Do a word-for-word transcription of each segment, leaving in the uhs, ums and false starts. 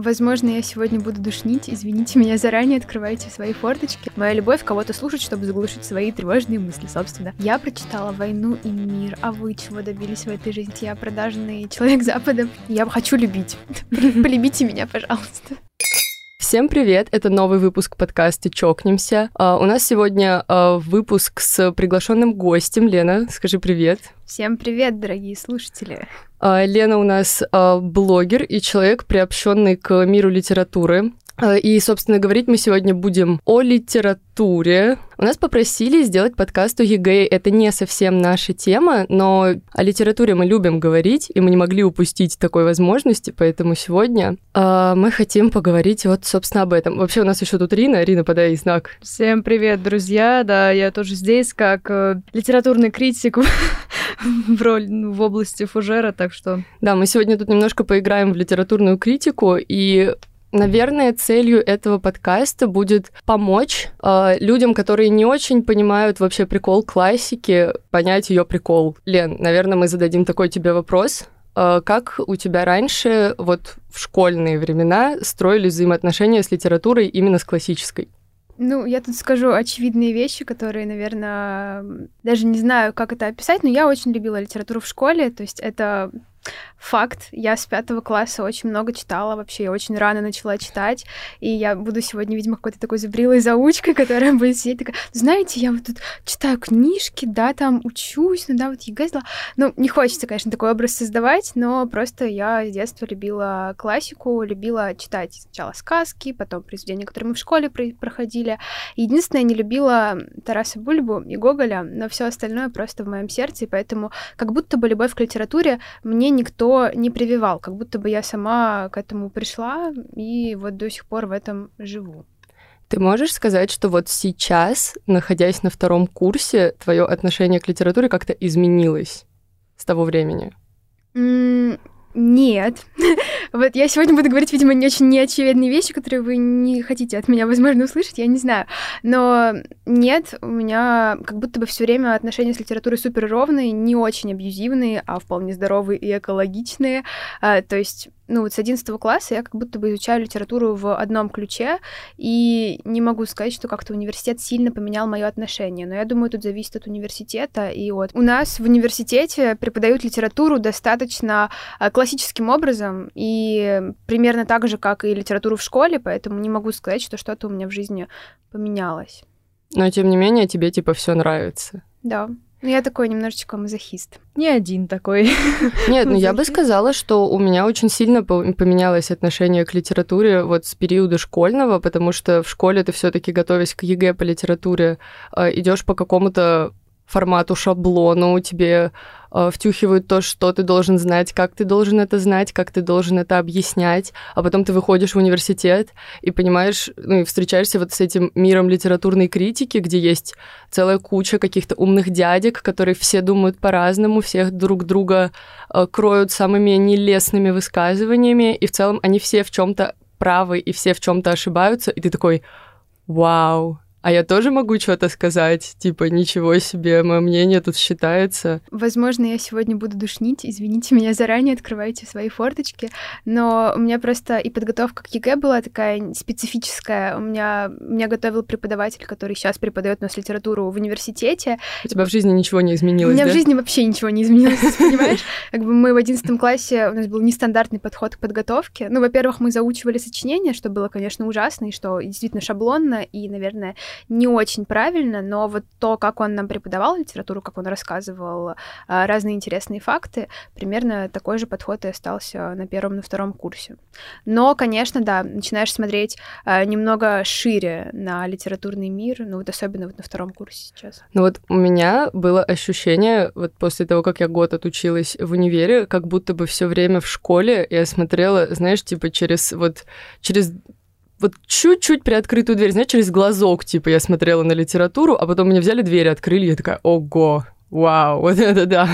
Возможно, я сегодня буду душнить. Извините меня заранее, открывайте свои форточки. Моя любовь — кого-то слушать, чтобы заглушить свои тревожные мысли, собственно. Я прочитала «Войну и мир». А вы чего добились в этой жизни? Я продажный человек Запада. Я хочу любить. Полюбите меня, пожалуйста. Всем привет! Это новый выпуск подкаста «Чокнемся». А, у нас сегодня а, выпуск с приглашенным гостем. Лена, скажи привет. Всем привет, дорогие слушатели. А, Лена у нас а, блогер и человек, приобщенный к миру литературы. А, и, собственно, говорить мы сегодня будем о литературе. У нас попросили сделать подкаст о ЕГЭ. Это не совсем наша тема, но о литературе мы любим говорить, и мы не могли упустить такой возможности, поэтому сегодня э, мы хотим поговорить вот, собственно, об этом. Вообще у нас еще тут Рина. Рина, подай знак. Всем привет, друзья. Да, я тоже здесь как э, литературный критик в области фужера, так что... Да, мы сегодня тут немножко поиграем в литературную критику, и... Наверное, целью этого подкаста будет помочь э, людям, которые не очень понимают вообще прикол классики, понять ее прикол. Лен, наверное, мы зададим такой тебе вопрос. Э, как у тебя раньше, вот в школьные времена, строились взаимоотношения с литературой именно с классической? Ну, я тут скажу очевидные вещи, которые, наверное, даже не знаю, как это описать, но я очень любила литературу в школе, то есть это... Факт. Я с пятого класса очень много читала. Вообще, я очень рано начала читать. И я буду сегодня, видимо, какой-то такой зубрилой заучкой, которая будет сидеть такая... Знаете, я вот тут читаю книжки, да, там учусь, ну да, вот ЕГЭ сдала. Ну, не хочется, конечно, такой образ создавать, но просто я с детства любила классику, любила читать сначала сказки, потом произведения, которые мы в школе проходили. Единственное, я не любила Тараса Бульбу и Гоголя, но все остальное просто в моем сердце, и поэтому как будто бы любовь к литературе мне никто не прививал, как будто бы я сама к этому пришла и вот до сих пор в этом живу. Ты можешь сказать, что вот сейчас, находясь на втором курсе, твое отношение к литературе как-то изменилось с того времени? Mm, нет. Вот я сегодня буду говорить, видимо, не очень неочевидные вещи, которые вы не хотите от меня, возможно, услышать, я не знаю. Но нет, у меня как будто бы все время отношения с литературой супер ровные, не очень абьюзивные, а вполне здоровые и экологичные. А, то есть, ну вот с одиннадцатого класса я как будто бы изучаю литературу в одном ключе, и не могу сказать, что как-то университет сильно поменял мое отношение. Но я думаю, тут зависит от университета и от... У нас в университете преподают литературу достаточно классическим образом, и И примерно так же, как и литературу в школе, поэтому не могу сказать, что что-то у меня в жизни поменялось. Но, тем не менее, тебе, типа, все нравится. Да. Ну, я такой немножечко мазохист. Не один такой. Нет, ну я бы сказала, что у меня очень сильно поменялось отношение к литературе вот с периода школьного, потому что в школе ты все-таки, готовясь к ЕГЭ по литературе, идешь по какому-то формату, шаблону, тебе э, втюхивают то, что ты должен знать, как ты должен это знать, как ты должен это объяснять, а потом ты выходишь в университет и понимаешь, ну и встречаешься вот с этим миром литературной критики, где есть целая куча каких-то умных дядек, которые все думают по-разному, всех друг друга э, кроют самыми нелестными высказываниями, и в целом они все в чем-то правы, и все в чем-то ошибаются, и ты такой «Вау». А я тоже могу что-то сказать, типа, ничего себе, мое мнение тут считается. Возможно, я сегодня буду душнить, извините меня заранее, открывайте свои форточки, но у меня просто и подготовка к ЕГЭ была такая специфическая. У меня, меня готовил преподаватель, который сейчас преподает у нас литературу в университете. У тебя в жизни ничего не изменилось, да? У меня в жизни вообще ничего не изменилось, понимаешь? Как бы мы в одиннадцатом классе, у нас был нестандартный подход к подготовке. Ну, во-первых, мы заучивали сочинения, что было, конечно, ужасно, и что действительно шаблонно, и, наверное... не очень правильно, но вот то, как он нам преподавал литературу, как он рассказывал разные интересные факты, примерно такой же подход и остался на первом, на втором курсе. Но, конечно, да, начинаешь смотреть немного шире на литературный мир, ну вот особенно вот на втором курсе сейчас. Ну вот у меня было ощущение, вот после того, как я год отучилась в универе, как будто бы все время в школе я смотрела, знаешь, типа через вот, через... Вот чуть-чуть приоткрытую дверь, знаешь, через глазок, типа, я смотрела на литературу, а потом мне взяли дверь, открыли, я такая, ого, вау, вот это да.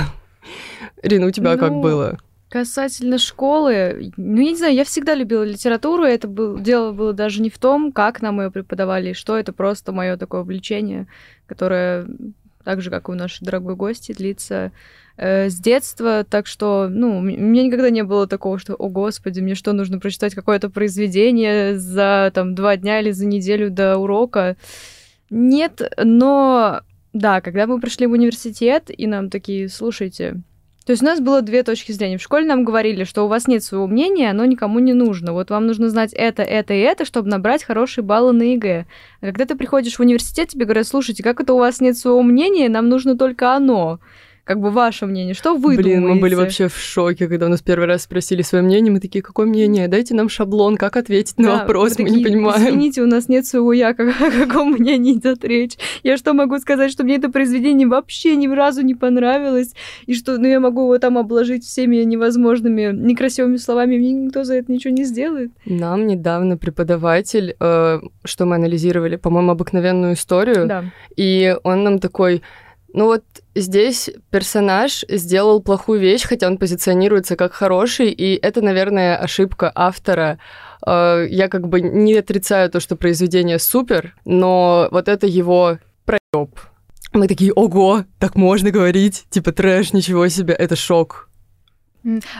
Рина, у тебя ну, как было? Касательно школы, ну, я не знаю, я всегда любила литературу, это был, дело было даже не в том, как нам ее преподавали, что это просто мое такое увлечение, которое... так же, как и у нашей дорогой гости, длится э, с детства. Так что, ну, у меня никогда не было такого, что, о, Господи, мне что, нужно прочитать какое-то произведение за, там, два дня или за неделю до урока? Нет, но, да, когда мы пришли в университет, и нам такие, слушайте... То есть у нас было две точки зрения. В школе нам говорили, что у вас нет своего мнения, оно никому не нужно. Вот вам нужно знать это, это и это, чтобы набрать хорошие баллы на ЕГЭ. А когда ты приходишь в университет, тебе говорят, слушайте, как это у вас нет своего мнения, нам нужно только оно. Как бы ваше мнение, что вы Блин, думаете? Мы были вообще в шоке, когда у нас первый раз спросили свое мнение. Мы такие, какое мнение? Дайте нам шаблон, как ответить на да, вопрос, мы, мы такие, не понимаем. Извините, у нас нет своего «я», как, о каком мнении идет речь. Я что могу сказать, что мне это произведение вообще ни разу не понравилось, и что ну, я могу его там обложить всеми невозможными, некрасивыми словами, мне никто за это ничего не сделает. Нам недавно преподаватель, э, что мы анализировали, по-моему, обыкновенную историю, да. И он нам такой... Ну вот здесь персонаж сделал плохую вещь, хотя он позиционируется как хороший, и это, наверное, ошибка автора. Я как бы не отрицаю то, что произведение супер, но вот это его проёб. Мы такие, ого, так можно говорить? Типа трэш, ничего себе, это шок.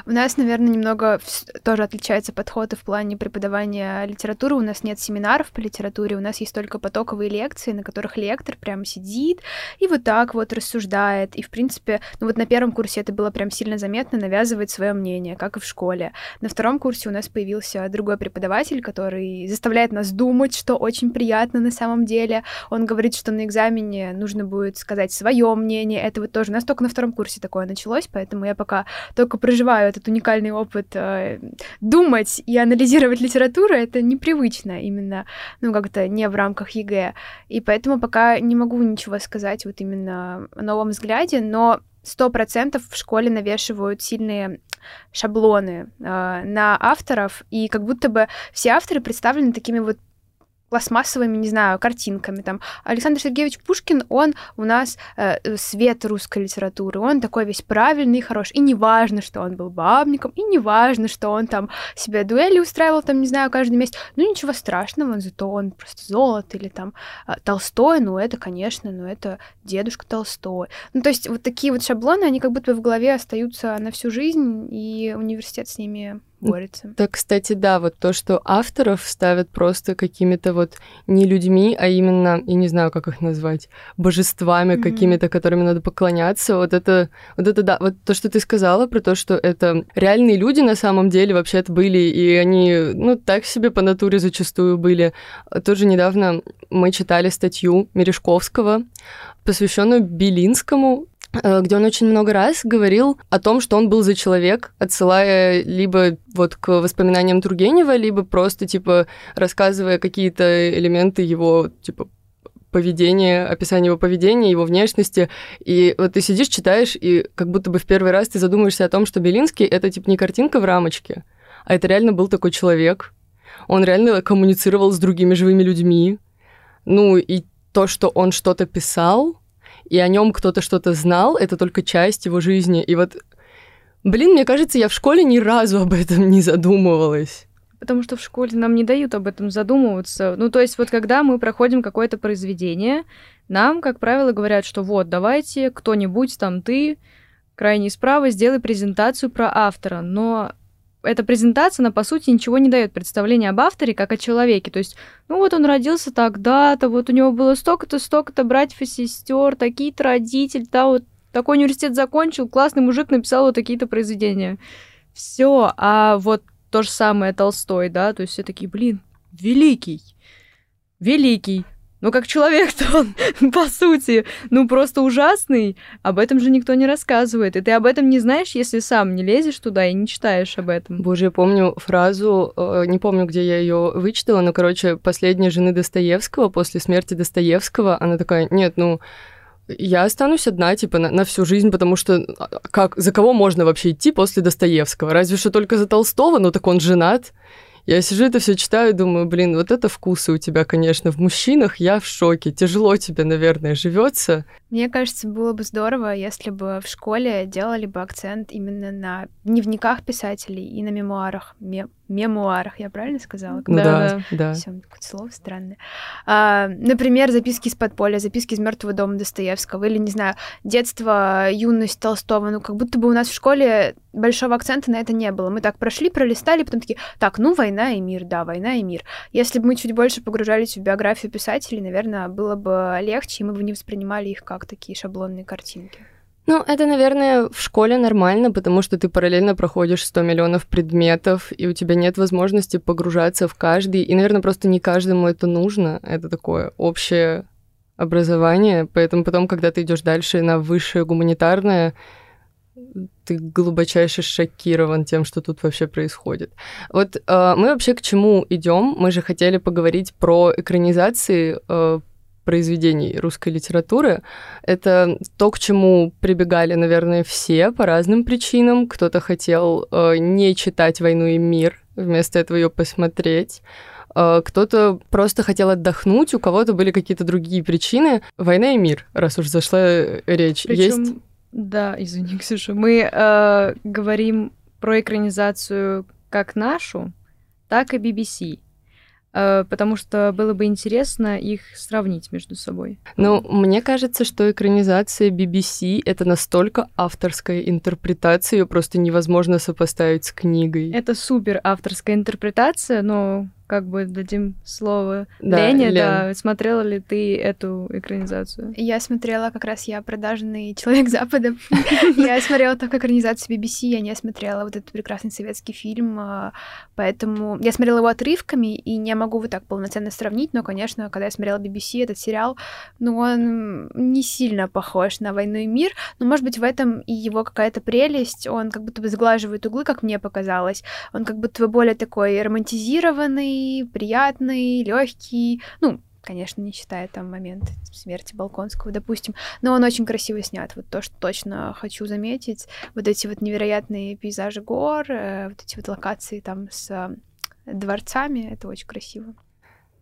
У нас, наверное, немного тоже отличается подход и в плане преподавания литературы. У нас нет семинаров по литературе, у нас есть только потоковые лекции, на которых лектор прям сидит и вот так вот рассуждает. И, в принципе, ну вот на первом курсе это было прям сильно заметно, навязывает свое мнение, как и в школе. На втором курсе у нас появился другой преподаватель, который заставляет нас думать, что очень приятно на самом деле. Он говорит, что на экзамене нужно будет сказать свое мнение. Это вот тоже у нас только на втором курсе такое началось, поэтому я пока только проживаю этот уникальный опыт э, думать и анализировать литературу, это непривычно именно, ну, как-то не в рамках ЕГЭ. И поэтому пока не могу ничего сказать вот именно о новом взгляде, но сто процентов в школе навешивают сильные шаблоны э, на авторов, и как будто бы все авторы представлены такими вот пластмассовыми, не знаю, картинками. Там Александр Сергеевич Пушкин, он у нас э, свет русской литературы, он такой весь правильный и хороший. И не важно, что он был бабником, и не важно, что он там себе дуэли устраивал, там, не знаю, каждый месяц. Ну, ничего страшного, он зато он просто золото. Или там э, Толстой, ну, это, конечно, ну, это дедушка Толстой. Ну, то есть вот такие вот шаблоны, они как будто бы в голове остаются на всю жизнь, и университет с ними... борется. Так, кстати, да, вот то, что авторов ставят просто какими-то вот не людьми, а именно, я не знаю, как их назвать, божествами mm-hmm. какими-то, которыми надо поклоняться, вот это, вот это, да, вот то, что ты сказала про то, что это реальные люди на самом деле вообще-то были, и они, ну, так себе по натуре зачастую были. Тоже недавно мы читали статью Мережковского, посвященную Белинскому, где он очень много раз говорил о том, что он был за человек, отсылая либо вот к воспоминаниям Тургенева, либо просто, типа, рассказывая какие-то элементы его, типа, поведения, описания его поведения, его внешности. И вот ты сидишь, читаешь, и как будто бы в первый раз ты задумаешься о том, что Белинский — это, типа, не картинка в рамочке, а это реально был такой человек. Он реально коммуницировал с другими живыми людьми. Ну, и то, что он что-то писал... и о нем кто-то что-то знал, это только часть его жизни. И вот, блин, мне кажется, я в школе ни разу об этом не задумывалась. Потому что в школе нам не дают об этом задумываться. Ну, то есть вот когда мы проходим какое-то произведение, нам, как правило, говорят, что вот, давайте кто-нибудь, там ты, крайний справа, сделай презентацию про автора. Но... эта презентация, она, по сути, ничего не дает представления об авторе, как о человеке. То есть, ну вот он родился тогда-то, вот у него было столько-то, столько-то братьев и сестер, такие-то родители, да, вот такой университет закончил, классный мужик написал вот такие-то произведения. Все, а вот то же самое Толстой, да, то есть все такие, блин, великий, великий. Ну, как человек-то он, по сути, ну, просто ужасный. Об этом же никто не рассказывает. И ты об этом не знаешь, если сам не лезешь туда и не читаешь об этом. Боже, я помню фразу, не помню, где я ее вычитала, но, короче, последняя жена Достоевского, после смерти Достоевского, она такая, нет, ну, я останусь одна, типа, на, на всю жизнь, потому что как, за кого можно вообще идти после Достоевского? Разве что только за Толстого, но так он женат. Я сижу, это все читаю, думаю, блин, вот это вкусы у тебя, конечно, в мужчинах, я в шоке. Тяжело тебе, наверное, живется. Мне кажется, было бы здорово, если бы в школе делали бы акцент именно на дневниках писателей и на мемуарах. Мем- мемуарах, я правильно сказала? Да, да. да. Всё, какое-то слово странное. А, например, записки из подполья, записки из мертвого дома Достоевского или, не знаю, детство, юность Толстого. Ну, как будто бы у нас в школе большого акцента на это не было. Мы так прошли, пролистали, потом такие, так, ну, война и мир, да, война и мир. Если бы мы чуть больше погружались в биографию писателей, наверное, было бы легче, и мы бы не воспринимали их как как такие шаблонные картинки. Ну, это, наверное, в школе нормально, потому что ты параллельно проходишь сто миллионов предметов, и у тебя нет возможности погружаться в каждый. И, наверное, просто не каждому это нужно. Это такое общее образование. Поэтому потом, когда ты идешь дальше на высшее гуманитарное, ты глубочайше шокирован тем, что тут вообще происходит. Вот э, мы вообще к чему идем? Мы же хотели поговорить про экранизации э, произведений русской литературы. Это то, к чему прибегали, наверное, все по разным причинам. Кто-то хотел э, не читать «Войну и мир», вместо этого ее посмотреть. Э, кто-то просто хотел отдохнуть, у кого-то были какие-то другие причины. «Война и мир», раз уж зашла речь. Причём, есть... Да, извини, Ксюша. Мы э, говорим про экранизацию как нашу, так и би би си. Потому что было бы интересно их сравнить между собой. Ну, мне кажется, что экранизация би би си — это настолько авторская интерпретация, ее просто невозможно сопоставить с книгой. Это супер авторская интерпретация, но как бы дадим слово да, Лене. Лен. Да, смотрела ли ты эту экранизацию? Я смотрела, как раз я продажный человек Запада. Я смотрела только экранизацию би би си, я не смотрела вот этот прекрасный советский фильм, поэтому я смотрела его отрывками и не могу вот так полноценно сравнить, но, конечно, когда я смотрела би би си, этот сериал, ну, он не сильно похож на «Войну и мир», но, может быть, в этом и его какая-то прелесть, он как будто бы сглаживает углы, как мне показалось, он как будто бы более такой романтизированный, приятный, легкий, ну, конечно, не считая там момент смерти Болконского, допустим, но он очень красиво снят, вот то, что точно хочу заметить, вот эти вот невероятные пейзажи гор, вот эти вот локации там с дворцами, это очень красиво.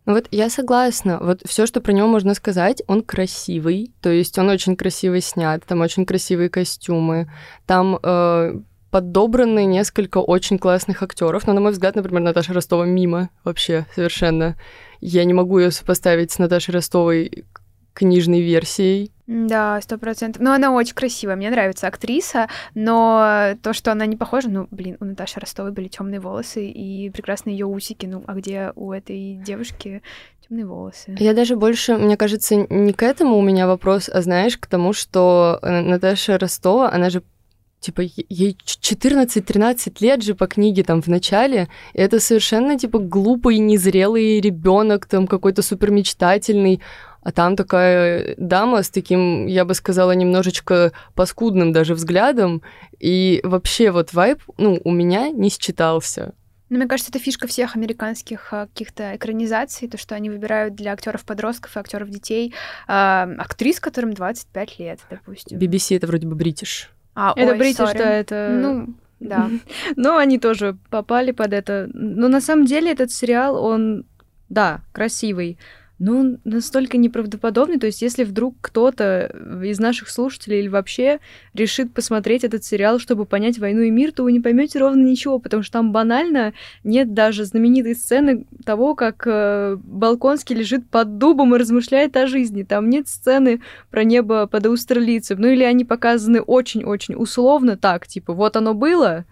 Вот я согласна. Вот все, что про него можно сказать, он красивый, то есть он очень красиво снят, там очень красивые костюмы, там... Э- подобраны несколько очень классных актеров, но, на мой взгляд, например, Наташа Ростова мимо вообще совершенно. Я не могу ее сопоставить с Наташей Ростовой книжной версией. Да, сто процентов. Ну, она очень красивая, мне нравится актриса, но то, что она не похожа, ну, блин, у Наташи Ростовой были темные волосы и прекрасные ее усики, ну, а где у этой девушки темные волосы? Я даже больше, мне кажется, не к этому у меня вопрос, а, знаешь, к тому, что Наташа Ростова, она же типа, ей четырнадцать-тринадцать лет же по книге там в начале, и это совершенно, типа, глупый, незрелый ребенок, там, какой-то супермечтательный, а там такая дама с таким, я бы сказала, немножечко паскудным даже взглядом, и вообще вот вайб, ну, у меня не считался. Ну, мне кажется, это фишка всех американских каких-то экранизаций, то, что они выбирают для актеров-подростков и актеров-детей э, актрис, которым двадцать пять лет, допустим. би би си — это вроде бы бритиш. А, это бритиш, да, это... Ну, да. Но они тоже попали под это. Но на самом деле этот сериал, он, да, красивый, но он настолько неправдоподобный. То есть если вдруг кто-то из наших слушателей или вообще решит посмотреть этот сериал, чтобы понять «Войну и мир», то вы не поймете ровно ничего, потому что там банально нет даже знаменитой сцены того, как э, Болконский лежит под дубом и размышляет о жизни. Там нет сцены про небо под Аустерлицем. Ну или они показаны очень-очень условно так, типа «вот оно было»,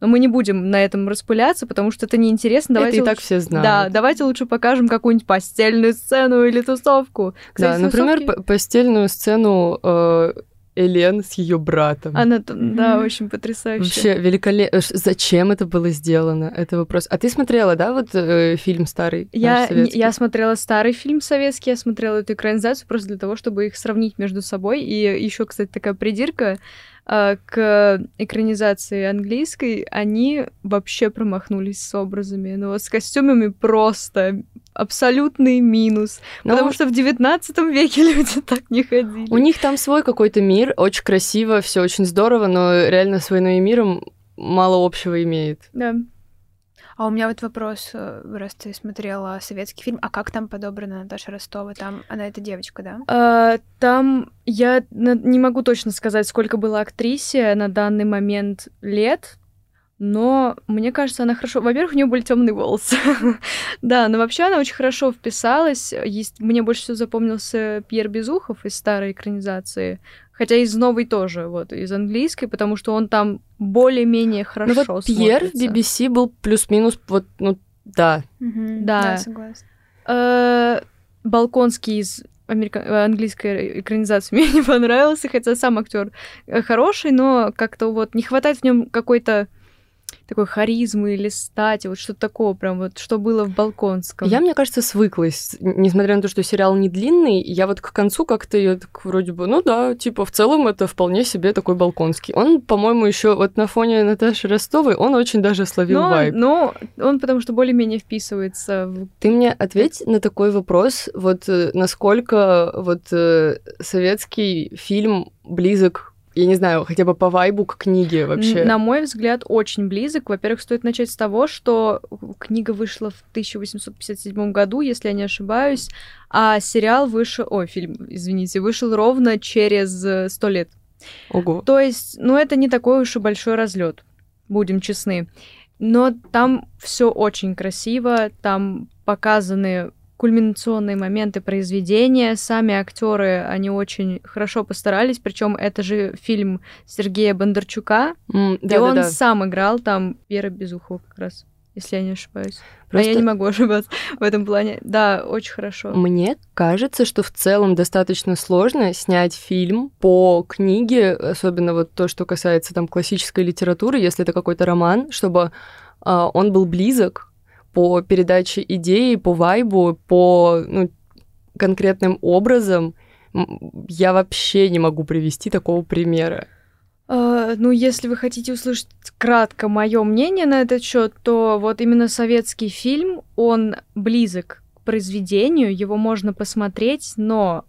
но мы не будем на этом распыляться, потому что это неинтересно. Давайте это и лучше... так все знают. Да, давайте лучше покажем какую-нибудь постельную сцену или тусовку. Кстати, да, например, тусовки... п- постельную сцену э, Элен с ее братом. Она, mm-hmm. да, очень потрясающе. Вообще великолепно. Зачем это было сделано? Это вопрос. А ты смотрела, да, вот э, фильм старый? Я, я смотрела старый фильм советский, я смотрела эту экранизацию просто для того, чтобы их сравнить между собой. И еще, кстати, такая придирка к экранизации английской, они вообще промахнулись с образами. Но вот с костюмами просто абсолютный минус. Но... Потому что в девятнадцатом веке люди так не ходили. У них там свой какой-то мир, очень красиво, все очень здорово, но реально с «Войной и миром» мало общего имеет. Да. А у меня вот вопрос, раз ты смотрела советский фильм, а как там подобрана Наташа Ростова? Там она эта девочка, да? А, там я не могу точно сказать, сколько было актрисе на данный момент лет, но мне кажется, она хорошо... Во-первых, у нее были темные волосы. Да, но вообще она очень хорошо вписалась. Есть... Мне больше всего запомнился Пьер Безухов из старой экранизации, хотя из новой тоже, вот, из английской, потому что он там более-менее хорошо ну, вот Пьер смотрится. Пьер в Ди Би Си был плюс-минус, вот, ну, да. Mm-hmm. Да. Да, согласна. Болконский из америка... английской экранизации мне не понравился, хотя сам актер хороший, но как-то вот не хватает в нем какой-то такой харизмы или стати, вот что-то такое прям, вот, что было в Болконском. Я, мне кажется, свыклась, несмотря на то, что сериал не длинный, я вот к концу как-то её так вроде бы, ну да, типа, в целом это вполне себе такой Болконский. Он, по-моему, еще вот на фоне Наташи Ростовой, он очень даже словил но, вайб. Но он потому что более-менее вписывается. В... Ты мне ответь на такой вопрос, вот насколько вот советский фильм близок я не знаю, хотя бы по вайбу к книге вообще. На мой взгляд, очень близок. Во-первых, стоит начать с того, что книга вышла в тысяча восемьсот пятьдесят седьмом году, если я не ошибаюсь, а сериал вышел... Ой, фильм, извините, вышел ровно через сто лет. Ого. То есть, ну, это не такой уж и большой разлет, будем честны. Но там все очень красиво, там показаны... кульминационные моменты произведения. Сами актеры, они очень хорошо постарались. Причем это же фильм Сергея Бондарчука. Mm, да, и да, он да. сам играл там Пьера Безухова как раз, если я не ошибаюсь. Просто... А я не могу ошибаться в этом плане. Да, очень хорошо. Мне кажется, что в целом достаточно сложно снять фильм по книге, особенно вот то, что касается там классической литературы, если это какой-то роман, чтобы э, он был близок по передаче идеи, по вайбу, по ну, конкретным образам. Я вообще не могу привести такого примера. Uh, ну, если вы хотите услышать кратко мое мнение на этот счет, то вот именно советский фильм, он близок к произведению, его можно посмотреть, но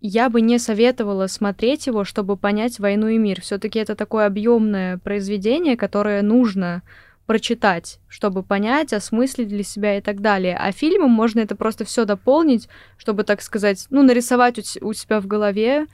я бы не советовала смотреть его, чтобы понять «Войну и мир». Все-таки это такое объемное произведение, которое нужно прочитать, чтобы понять, осмыслить для себя и так далее. А фильмом можно это просто все дополнить, чтобы, так сказать, ну, нарисовать у, у себя в голове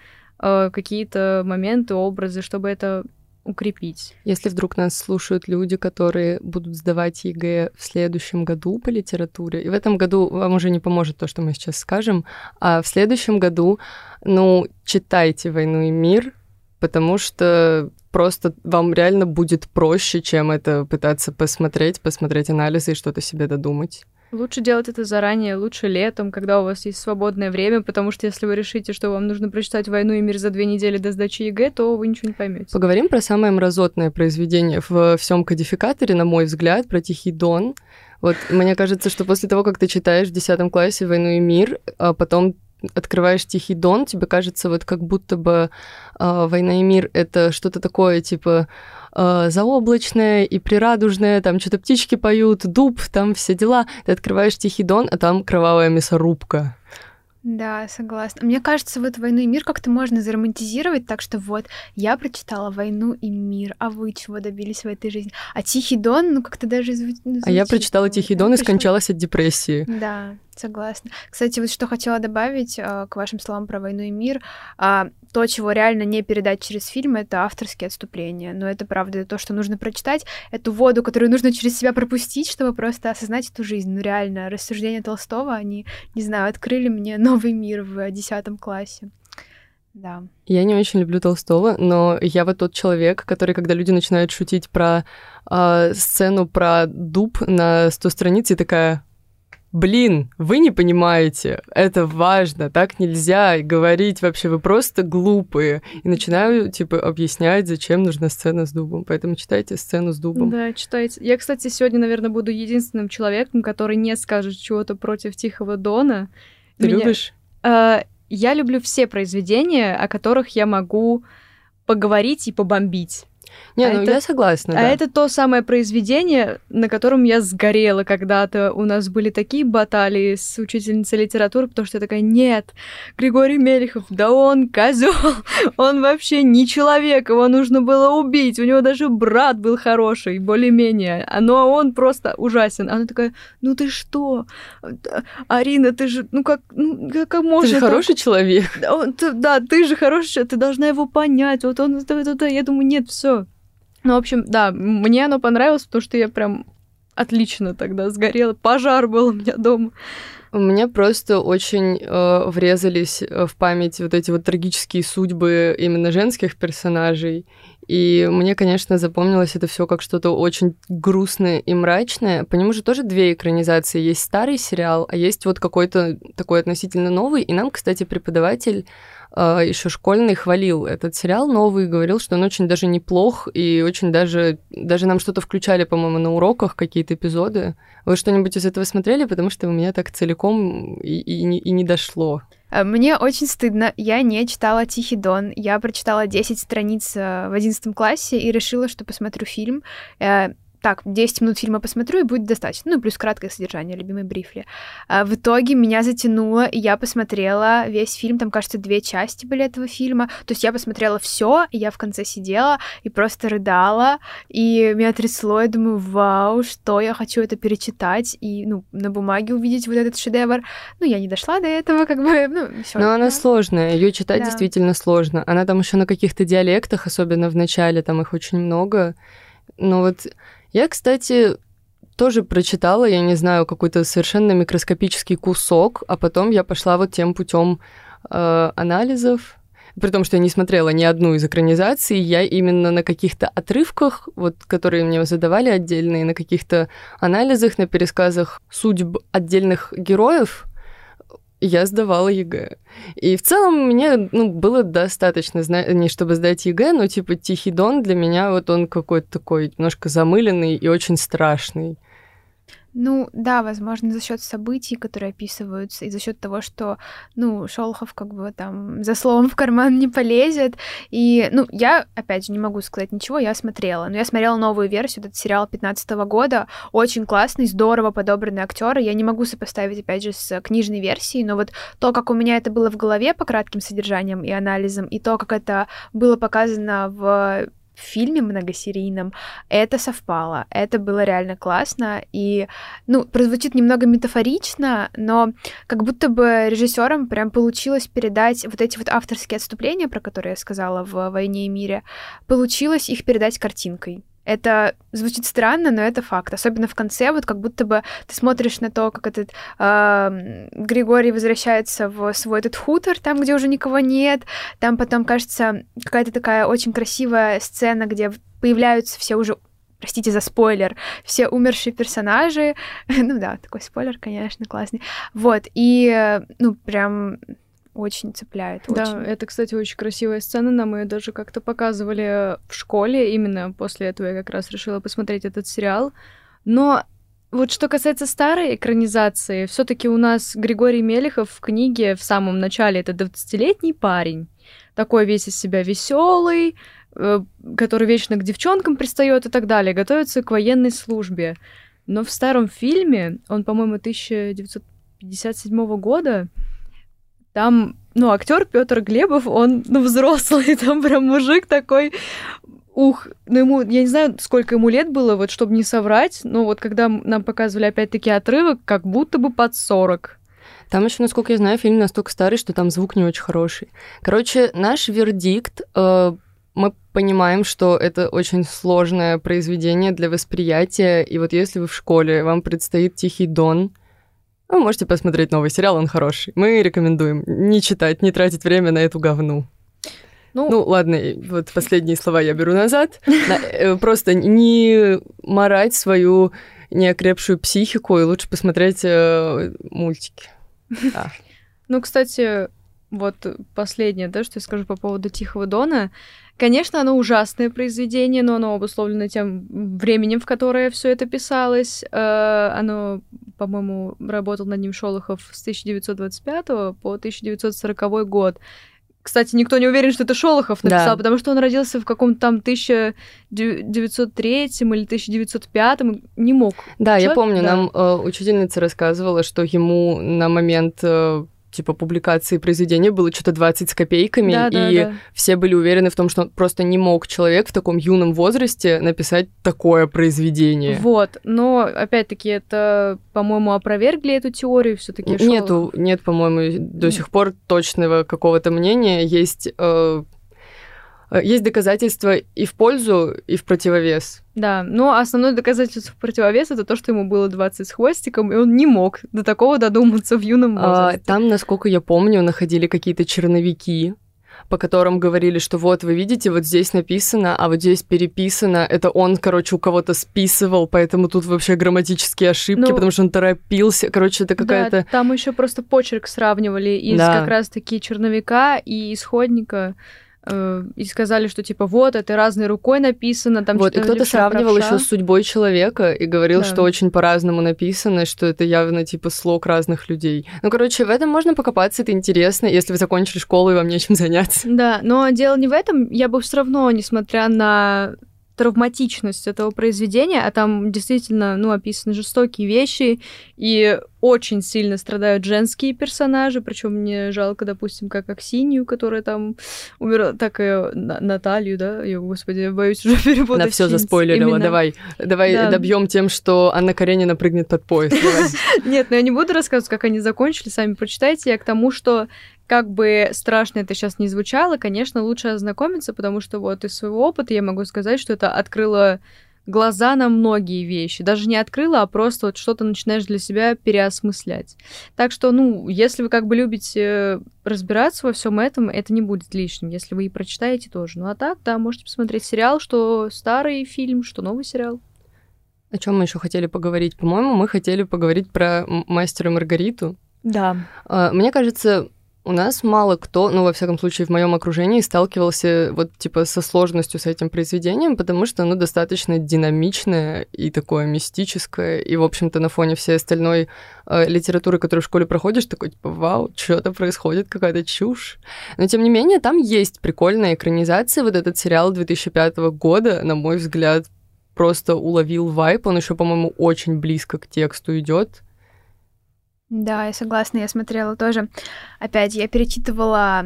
э, какие-то моменты, образы, чтобы это укрепить. Если вдруг нас слушают люди, которые будут сдавать ЕГЭ в следующем году по литературе, и в этом году вам уже не поможет то, что мы сейчас скажем, а в следующем году, ну, читайте «Войну и мир», потому что просто вам реально будет проще, чем это пытаться посмотреть, посмотреть анализы и что-то себе додумать. Лучше делать это заранее, лучше летом, когда у вас есть свободное время, потому что если вы решите, что вам нужно прочитать «Войну и мир» за две недели до сдачи ЕГЭ, то вы ничего не поймете. Поговорим про самое мразотное произведение во всем кодификаторе, на мой взгляд, про «Тихий Дон». Вот мне кажется, что после того, как ты читаешь в десятом классе «Войну и мир», а потом открываешь «Тихий Дон», тебе кажется, вот как будто бы э, «Война и мир» — это что-то такое, типа, э, заоблачное и прирадужное, там что-то птички поют, дуб, там все дела. Ты открываешь «Тихий Дон», а там кровавая мясорубка. Да, согласна. Мне кажется, вот «Войну и мир» как-то можно заромантизировать, так что вот, я прочитала «Войну и мир», а вы чего добились в этой жизни? А «Тихий Дон», ну, как-то даже звучит... А я прочитала «Тихий Дон» и скончалась от депрессии. Да, согласна. Кстати, вот что хотела добавить э, к вашим словам про «Войну и мир», э, то, чего реально не передать через фильм, это авторские отступления. Но это, правда, то, что нужно прочитать, эту воду, которую нужно через себя пропустить, чтобы просто осознать эту жизнь. Ну, реально, рассуждения Толстого, они, не знаю, открыли мне новый мир в десятом классе. Да. Я не очень люблю Толстого, но я вот тот человек, который, когда люди начинают шутить про э, сцену про дуб на сто страниц, и такая... Блин, вы не понимаете, это важно, так нельзя говорить вообще, вы просто глупые. И начинаю, типа, объяснять, зачем нужна сцена с дубом, поэтому читайте сцену с дубом. Да, читайте. Я, кстати, сегодня, наверное, буду единственным человеком, который не скажет чего-то против «Тихого Дона». Ты Меня... любишь? Э, я люблю все произведения, о которых я могу поговорить и побомбить. Не, а ну это... я согласна, да. А это то самое произведение, на котором я сгорела когда-то. У нас были такие баталии с учительницей литературы, потому что я такая: нет, Григорий Мелехов, да он козел, он вообще не человек, его нужно было убить, у него даже брат был хороший, более-менее, но он просто ужасен. Она такая: ну ты что, Арина, ты же, ну как, ну как можно... Ты же хороший так... человек. Да, ты же хороший, ты должна его понять, вот он, я думаю, нет, все. Ну, в общем, да, мне оно понравилось, потому что я прям отлично тогда сгорела. Пожар был у меня дома. У меня просто очень э, врезались в память вот эти вот трагические судьбы именно женских персонажей. И мне, конечно, запомнилось это все как что-то очень грустное и мрачное. По нему же тоже две экранизации. Есть старый сериал, а есть вот какой-то такой относительно новый. И нам, кстати, преподаватель э, еще школьный хвалил этот сериал новый, говорил, что он очень даже неплох, и очень даже... Даже нам что-то включали, по-моему, на уроках, какие-то эпизоды. Вы что-нибудь из этого смотрели? Потому что у меня так целиком и, и, и не дошло. Мне очень стыдно, я не читала «Тихий Дон», я прочитала десять страниц в одиннадцатом классе и решила, что посмотрю фильм. Так, десять минут фильма посмотрю, и будет достаточно. Ну, плюс краткое содержание, любимый брифли. В итоге меня затянуло, и я посмотрела весь фильм, там, кажется, две части были этого фильма. То есть я посмотрела все, и я в конце сидела и просто рыдала, и меня трясло, я думаю: вау, что я хочу это перечитать и, ну, на бумаге увидеть вот этот шедевр. Ну, я не дошла до этого, как бы, ну, всё. Но она да. сложная, ее читать да. действительно сложно. Она там еще на каких-то диалектах, особенно в начале, там их очень много. Но вот... Я, кстати, тоже прочитала, я не знаю, какой-то совершенно микроскопический кусок, а потом я пошла вот тем путем э, анализов, при том, что я не смотрела ни одну из экранизаций, я именно на каких-то отрывках, вот, которые мне задавали отдельные, на каких-то анализах, на пересказах судьб отдельных героев, я сдавала ЕГЭ. И в целом мне, ну, было достаточно знаний, чтобы сдать ЕГЭ, но типа «Тихий Дон» для меня вот он какой-то такой немножко замыленный и очень страшный. Ну да, возможно, за счет событий, которые описываются, и за счет того, что, ну, Шолохов как бы там за словом в карман не полезет. И, ну, я, опять же, не могу сказать ничего, я смотрела. Но я смотрела новую версию, этот сериал пятнадцатого года, очень классный, здорово подобранные актеры. Я не могу сопоставить, опять же, с книжной версией, но вот то, как у меня это было в голове по кратким содержаниям и анализам, и то, как это было показано в... в фильме многосерийном, это совпало. Это было реально классно. И, ну, прозвучит немного метафорично, но как будто бы режиссерам прям получилось передать вот эти вот авторские отступления, про которые я сказала в «Войне и мире», получилось их передать картинкой. Это звучит странно, но это факт. Особенно в конце, вот как будто бы ты смотришь на то, как этот э, Григорий возвращается в свой этот хутор, там, где уже никого нет. Там потом, кажется, какая-то такая очень красивая сцена, где появляются все уже... Простите за спойлер. Все умершие персонажи. Ну да, такой спойлер, конечно, классный. Вот, и, ну, прям... Очень цепляет. Да, очень. Это, кстати, очень красивая сцена. Нам ее даже как-то показывали в школе. Именно после этого я как раз решила посмотреть этот сериал. Но вот что касается старой экранизации, все-таки у нас Григорий Мелехов в книге в самом начале — это двадцатилетний парень. Такой весь из себя веселый, который вечно к девчонкам пристает и так далее, готовится к военной службе. Но в старом фильме, он, по-моему, тысяча девятьсот пятьдесят седьмого года, там, ну, актер Петр Глебов, он, ну, взрослый, там прям мужик такой, ух, ну, ему, я не знаю, сколько ему лет было, вот, чтобы не соврать, но вот когда нам показывали, опять-таки, отрывок, как будто бы под сорок. Там еще, насколько я знаю, фильм настолько старый, что там звук не очень хороший. Короче, наш вердикт, э, мы понимаем, что это очень сложное произведение для восприятия, и вот если вы в школе, вам предстоит «Тихий Дон», вы можете посмотреть новый сериал, он хороший. Мы рекомендуем не читать, не тратить время на эту говну. Ну, ну ладно, вот последние слова я беру назад. Просто не марать свою неокрепшую психику, и лучше посмотреть мультики. Ну, кстати, вот последнее, да, что я скажу по поводу «Тихого Дона». Конечно, оно ужасное произведение, но оно обусловлено тем временем, в которое все это писалось. Оно, по-моему, работал над ним Шолохов с тысяча девятьсот двадцать пятого по тысяча девятьсот сороковой год. Кстати, никто не уверен, что это Шолохов написал, да. потому что он родился в каком-то там тысяча девятьсот третьем или тысяча девятьсот пятом, не мог. Да, Человек? я помню, да. нам э, учительница рассказывала, что ему на момент... Э, типа, публикации произведения было что-то двадцать с копейками, да, и да, да. все были уверены в том, что просто не мог человек в таком юном возрасте написать такое произведение. Вот, но, опять-таки, это, по-моему, опровергли эту теорию все-таки. Нету, шо... нет, по-моему, до сих пор точного какого-то мнения. Есть, э, есть доказательства и в пользу, и в противовес. Да, но основное доказательство в противовес — это то, что ему было двадцать с хвостиком, и он не мог до такого додуматься в юном возрасте. А, там, насколько я помню, находили какие-то черновики, по которым говорили, что вот, вы видите, вот здесь написано, а вот здесь переписано. Это он, короче, у кого-то списывал, поэтому тут вообще грамматические ошибки, ну, потому что он торопился. Короче, это какая-то... Да, там еще просто почерк сравнивали из да. как раз-таки черновика и исходника. И сказали, что типа вот, это разной рукой написано. Там вот, и кто-то сравнивал правша. еще с судьбой человека и говорил, да. что очень по-разному написано, что это явно типа слог разных людей. Ну, короче, в этом можно покопаться, это интересно, если вы закончили школу и вам нечем заняться. Да, но дело не в этом. Я бы все равно, несмотря на травматичность этого произведения, а там действительно, ну, описаны жестокие вещи, и очень сильно страдают женские персонажи, причем мне жалко, допустим, как Аксинью, которая там умерла, так и Наталью, да, я, господи, я боюсь уже перепутать. Она все заспойлерила, имена. давай, давай да. добьем тем, что Анна Каренина прыгнет под поезд. Нет, но я не буду рассказывать, как они закончили, сами прочитайте. Я к тому, что как бы страшно это сейчас не звучало, конечно, лучше ознакомиться, потому что вот из своего опыта я могу сказать, что это открыло глаза на многие вещи. Даже не открыло, а просто вот что-то начинаешь для себя переосмыслять. Так что, ну, если вы как бы любите разбираться во всем этом, это не будет лишним, если вы и прочитаете тоже. Ну а так, да, можете посмотреть сериал, что старый фильм, что новый сериал. О чем мы еще хотели поговорить? По-моему, мы хотели поговорить про «Мастера и Маргариту». Да. Мне кажется... У нас мало кто, ну, во всяком случае, в моем окружении сталкивался вот, типа, со сложностью с этим произведением, потому что оно достаточно динамичное и такое мистическое, и, в общем-то, на фоне всей остальной э, литературы, которую в школе проходишь, такой, типа, вау, что-то происходит, какая-то чушь. Но, тем не менее, там есть прикольная экранизация. Вот этот сериал две тысячи пятого года, на мой взгляд, просто уловил вайб. Он еще, по-моему, очень близко к тексту идет. Да, я согласна, я смотрела тоже. Опять, я перечитывала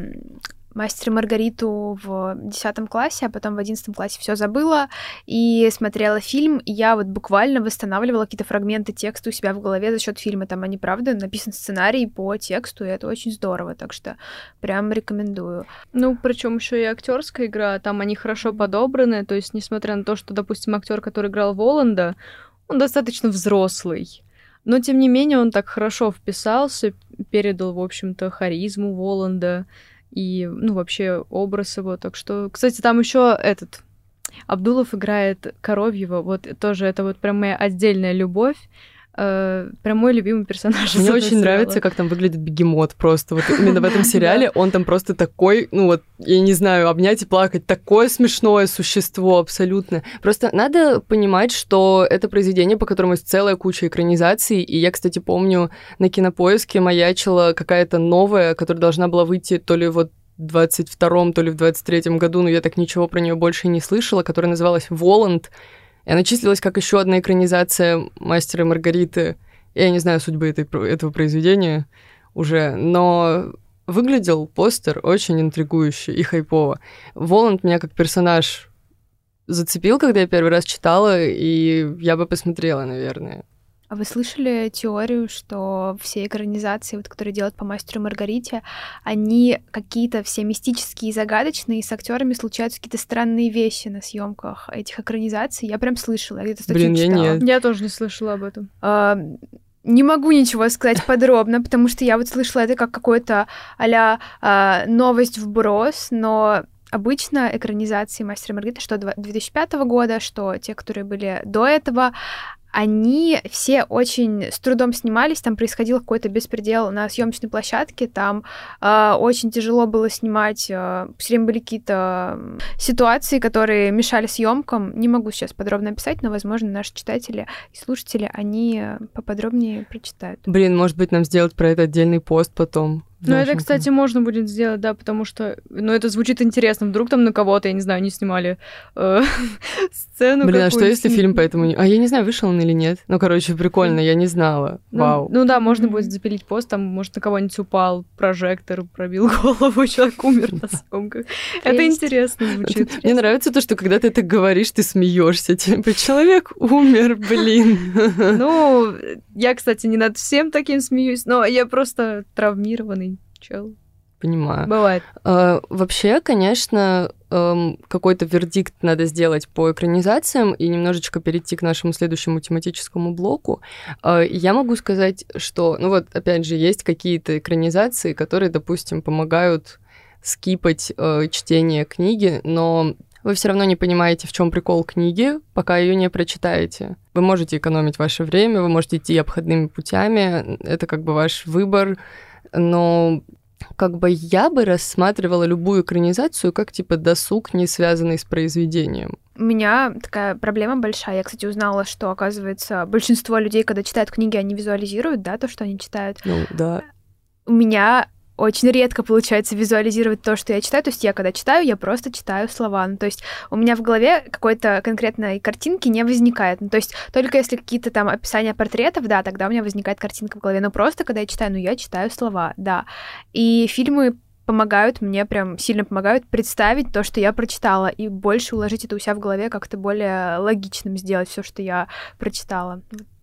«Мастера и Маргариту» в десятом классе, а потом в одиннадцатом классе все забыла и смотрела фильм. И я вот буквально восстанавливала какие-то фрагменты текста у себя в голове за счет фильма. Там они, правда, написан сценарий по тексту, и это очень здорово, так что прям рекомендую. Ну, причем еще и актерская игра, там они хорошо подобраны, то есть, несмотря на то, что, допустим, актер, который играл Воланда, он достаточно взрослый. Но, тем не менее, он так хорошо вписался, передал, в общем-то, харизму Воланда и, ну, вообще, образ его. Так что, кстати, там еще этот Абдулов играет Коровьева. Вот тоже это вот прям моя отдельная любовь. Э, прям мой любимый персонаж. Мне очень нравится, как там выглядит бегемот просто. Вот именно в этом сериале он там просто такой, ну вот, я не знаю, обнять и плакать. Такое смешное существо абсолютно. Просто надо понимать, что это произведение, по которому есть целая куча экранизаций. И я, кстати, помню, на Кинопоиске маячила какая-то новая, которая должна была выйти то ли вот в двадцать втором, то ли в двадцать третьем году, но я так ничего про нее больше не слышала, которая называлась «Воланд». И она числилась как еще одна экранизация «Мастера и Маргариты». Я не знаю судьбы этой, этого произведения уже, но выглядел постер очень интригующе и хайпово. Воланд меня как персонаж зацепил, когда я первый раз читала, и я бы посмотрела, наверное. А вы слышали теорию, что все экранизации, вот, которые делают по «Мастеру и Маргарите», они какие-то все мистические и загадочные, и с актерами случаются какие-то странные вещи на съемках этих экранизаций? Я прям слышала, я где-то статью читала. Блин, я нет. Я тоже не слышала об этом. А, не могу ничего сказать подробно, потому что я вот слышала это как какую-то а-ля а, новость вброс, но... Обычно экранизации «Мастера и Маргариты», что две тысячи пятого года, что те, которые были до этого, они все очень с трудом снимались, там происходил какой-то беспредел на съемочной площадке, там э, очень тяжело было снимать, э, все время были какие-то ситуации, которые мешали съемкам. Не могу сейчас подробно описать, но, возможно, наши читатели и слушатели, они поподробнее прочитают. Блин, может быть, нам сделать про это отдельный пост потом. Ну, это, кстати, можно будет сделать, да, потому что... Ну, это звучит интересно. Вдруг там на кого-то, я не знаю, не снимали э, сцену. Блин, а что если фильм поэтому... А я не знаю, вышел он или нет. Ну, короче, прикольно, я не знала. Ну, вау. Ну да, можно будет запилить пост, там, может, на кого-нибудь упал прожектор, пробил голову, человек умер на съемках. Это интересно звучит. Мне нравится то, что когда ты так говоришь, ты смеешься. Типа, человек умер, блин. Ну, я, кстати, не над всем таким смеюсь, но я просто травмированный. Чел. Понимаю. Бывает. А, вообще, конечно, какой-то вердикт надо сделать по экранизациям и немножечко перейти к нашему следующему тематическому блоку. Я могу сказать, что, ну вот, опять же, есть какие-то экранизации, которые, допустим, помогают скипать чтение книги, но вы все равно не понимаете, в чем прикол книги, пока ее не прочитаете. Вы можете экономить ваше время, вы можете идти обходными путями, это как бы ваш выбор. Но как бы я бы рассматривала любую экранизацию как, типа, досуг, не связанный с произведением. У меня такая проблема большая. Я, кстати, узнала, что, оказывается, большинство людей, когда читают книги, они визуализируют, да, то, что они читают. Ну, да. У меня... очень редко получается визуализировать то, что я читаю. То есть я, когда читаю, я просто читаю слова. Ну, то есть у меня в голове какой-то конкретной картинки не возникает. Ну, то есть только если какие-то там описания портретов, да, тогда у меня возникает картинка в голове. Но просто, когда я читаю, ну, я читаю слова, да. И фильмы помогают мне, прям сильно помогают представить то, что я прочитала, и больше уложить это у себя в голове, как-то более логичным сделать все, что я прочитала.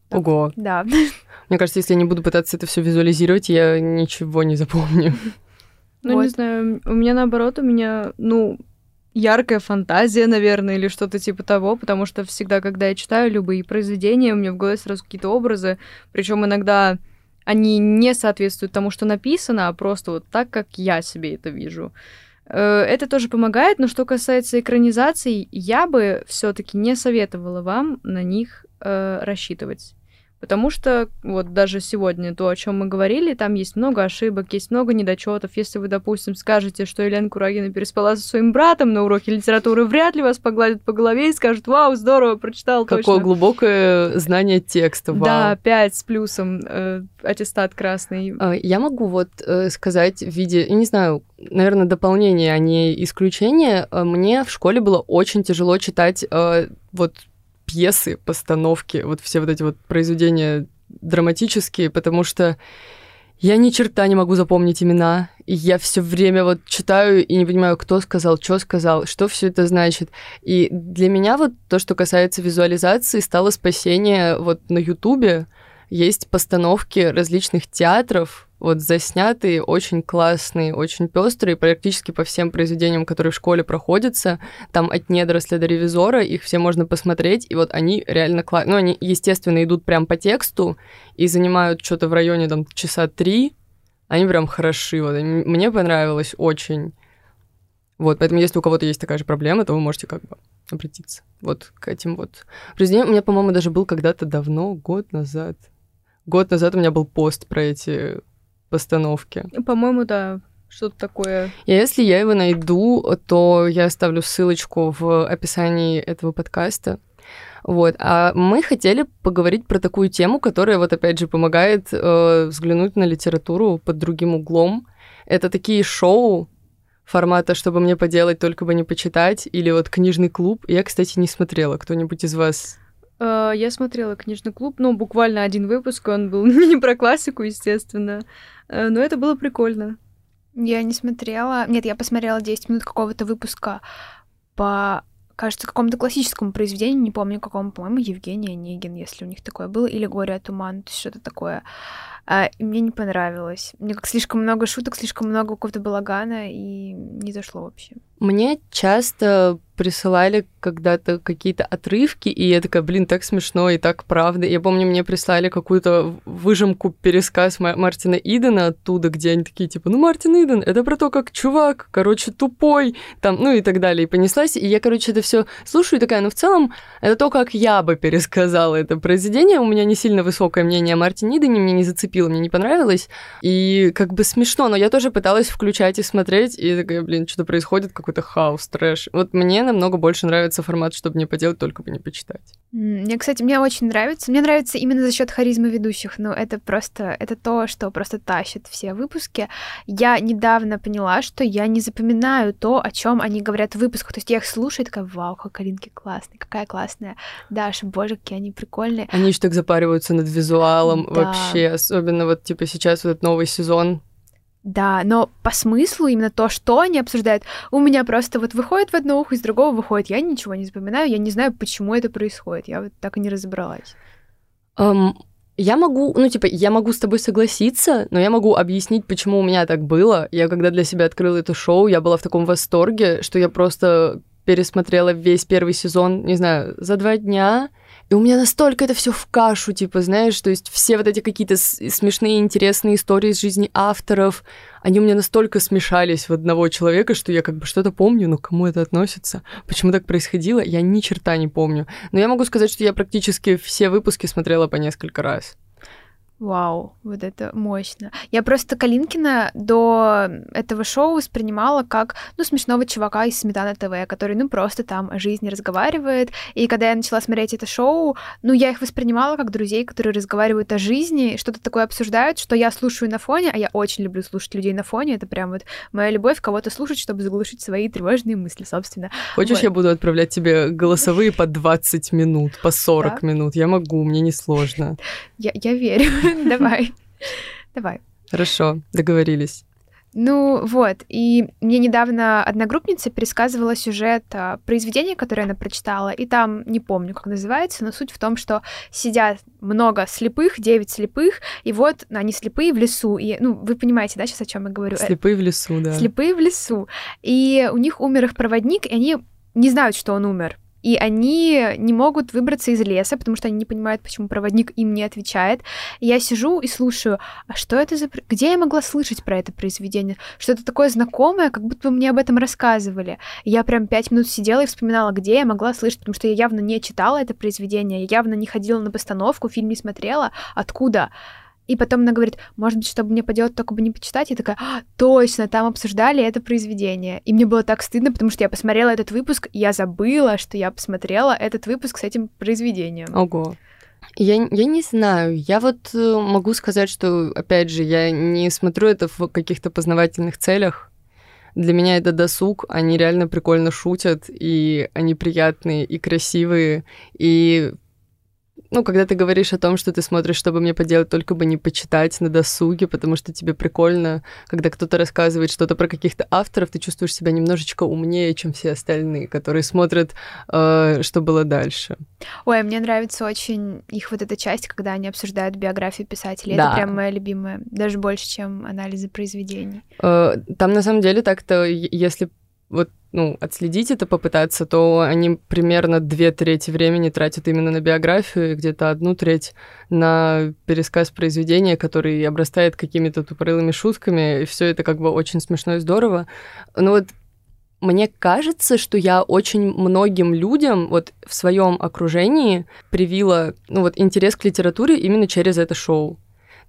Ого. Да. Мне кажется, если я не буду пытаться это все визуализировать, я ничего не запомню. Ну, вот. Не знаю, у меня наоборот, у меня, ну, яркая фантазия, наверное, или что-то типа того, потому что всегда, когда я читаю любые произведения, у меня в голове сразу какие-то образы, причем иногда они не соответствуют тому, что написано, а просто вот так, как я себе это вижу. Это тоже помогает, но что касается экранизаций, я бы все-таки не советовала вам на них э, рассчитывать. Потому что вот даже сегодня то, о чем мы говорили, там есть много ошибок, есть много недочетов. Если вы, допустим, скажете, что Елена Курагина переспала со своим братом на уроке литературы, вряд ли вас погладят по голове и скажут: «Вау, здорово, прочитал точно». Какое глубокое знание текста, вау. Да, пять с плюсом, э, аттестат красный. Я могу вот э, сказать в виде, я не знаю, наверное, дополнение, а не исключение. Мне в школе было очень тяжело читать э, вот... пьесы, постановки, вот все вот эти вот произведения драматические, потому что я ни черта не могу запомнить имена, и я все время вот читаю и не понимаю, кто сказал, что сказал, что все это значит. И для меня вот то, что касается визуализации, стало спасение. Вот на Ютубе есть постановки различных театров, вот заснятые, очень классные, очень пестрые, практически по всем произведениям, которые в школе проходятся, там от недоросля до ревизора, их все можно посмотреть, и вот они реально классные. Ну, они, естественно, идут прям по тексту и занимают что-то в районе там часа три, они прям хороши, вот, мне понравилось очень. Вот, поэтому если у кого-то есть такая же проблема, то вы можете как бы обратиться вот к этим вот произведениям. У меня, по-моему, даже был когда-то давно, год назад, год назад у меня был пост про эти... постановки. По-моему, да, что-то такое. И если я его найду, то я оставлю ссылочку в описании этого подкаста. Вот. А мы хотели поговорить про такую тему, которая, вот опять же, помогает э, взглянуть на литературу под другим углом. Это такие шоу формата «Чтобы мне поделать, только бы не почитать», или вот «Книжный клуб». Я, кстати, не смотрела. Кто-нибудь из вас... Я смотрела «Книжный клуб», ну, буквально один выпуск, он был не про классику, естественно, но это было прикольно. Я не смотрела... Нет, я посмотрела десять минут какого-то выпуска по, кажется, какому-то классическому произведению, не помню какому, по-моему, Евгений Онегин, если у них такое было, или «Горе от ума», ну, то есть что-то такое. И мне не понравилось. Мне как слишком много шуток, слишком много какого-то балагана, и не зашло вообще. Мне часто присылали когда-то какие-то отрывки, и я такая, блин, так смешно и так правда. Я помню, мне прислали какую-то выжимку, пересказ Мартина Идена оттуда, где они такие, типа, ну, Мартин Иден, это про то, как чувак, короче, тупой, там, ну, и так далее. И понеслась, и я, короче, это все слушаю, и такая, ну, в целом, это то, как я бы пересказала это произведение. У меня не сильно высокое мнение о Мартине Идене, мне не зацепило, мне не понравилось, и как бы смешно, но я тоже пыталась включать и смотреть, и такая, блин, что-то происходит, какой какой-то хаос, трэш. Вот мне намного больше нравится формат, чтобы не поделать, только бы не почитать. Мне, кстати, мне очень нравится. Мне нравится именно за счет харизмы ведущих. Ну, это просто, это то, что просто тащит все выпуски. Я недавно поняла, что я не запоминаю то, о чем они говорят в выпусках. То есть я их слушаю и такая, вау, как Алинки классные, какая классная Даша, боже, какие они прикольные. Они еще так запариваются над визуалом, да, вообще. Особенно вот, типа, сейчас вот этот новый сезон. Да, но по смыслу именно то, что они обсуждают, у меня просто вот выходит в одно ухо, из другого выходит. Я ничего не запоминаю, я не знаю, почему это происходит. Я вот так и не разобралась. Um, я могу, ну, типа, я могу с тобой согласиться, но я могу объяснить, почему у меня так было. Я, когда для себя открыла это шоу, я была в таком восторге, что я просто пересмотрела весь первый сезон, не знаю, за два дня. И у меня настолько это все в кашу, типа, знаешь, то есть все вот эти какие-то смешные, интересные истории из жизни авторов, они у меня настолько смешались в одного человека, что я как бы что-то помню, но к кому это относится, почему так происходило, я ни черта не помню. Но я могу сказать, что я практически все выпуски смотрела по несколько раз. Вау, вот это мощно. Я просто Калинкина до этого шоу воспринимала как, ну, смешного чувака из Сметана ТВ, который, ну, просто там о жизни разговаривает. И когда я начала смотреть это шоу, ну, я их воспринимала как друзей, которые разговаривают о жизни, что-то такое обсуждают, что я слушаю на фоне, а я очень люблю слушать людей на фоне, это прям вот моя любовь кого-то слушать, чтобы заглушить свои тревожные мысли, собственно. Хочешь, вот. Я буду отправлять тебе голосовые по двадцать минут, по сорок да. минут? Я могу, мне несложно. Я, я верю. Давай, давай. Хорошо, договорились. Ну вот, и мне недавно одногруппница пересказывала сюжет произведения, которое она прочитала, и там, не помню, как называется, но суть в том, что сидят много слепых, девять слепых, и вот они слепые в лесу, и, ну, вы понимаете, да, сейчас о чем я говорю? Слепые в лесу, да. Слепые в лесу, и у них умер их проводник, и они не знают, что он умер. И они не могут выбраться из леса, потому что они не понимают, почему проводник им не отвечает. И я сижу и слушаю, а что это за... Где я могла слышать про это произведение? Что-то такое знакомое, как будто бы мне об этом рассказывали. И я прям пять минут сидела и вспоминала, где я могла слышать, потому что я явно не читала это произведение, я явно не ходила на постановку, фильм не смотрела. Откуда? И потом она говорит, может быть, чтобы мне поделать, только бы не почитать. Я такая, а, точно, там обсуждали это произведение. И мне было так стыдно, потому что я посмотрела этот выпуск, и я забыла, что я посмотрела этот выпуск с этим произведением. Ого. Я, я не знаю. Я вот могу сказать, что, опять же, я не смотрю это в каких-то познавательных целях. Для меня это досуг. Они реально прикольно шутят, и они приятные, и красивые, и... Ну, когда ты говоришь о том, что ты смотришь, чтобы мне поделать, только бы не почитать на досуге, потому что тебе прикольно, когда кто-то рассказывает что-то про каких-то авторов, ты чувствуешь себя немножечко умнее, чем все остальные, которые смотрят, э, что было дальше. Ой, мне нравится очень их вот эта часть, когда они обсуждают биографию писателей. Да. Это прям моя любимая, даже больше, чем анализы произведений. Э, там, на самом деле, так-то, если... вот, ну, отследить это, попытаться, то они примерно две трети времени тратят именно на биографию, и где-то одну треть на пересказ произведения, который обрастает какими-то тупорылыми шутками, и все это как бы очень смешно и здорово. Но вот мне кажется, что я очень многим людям вот в своем окружении привила, ну, вот, интерес к литературе именно через это шоу.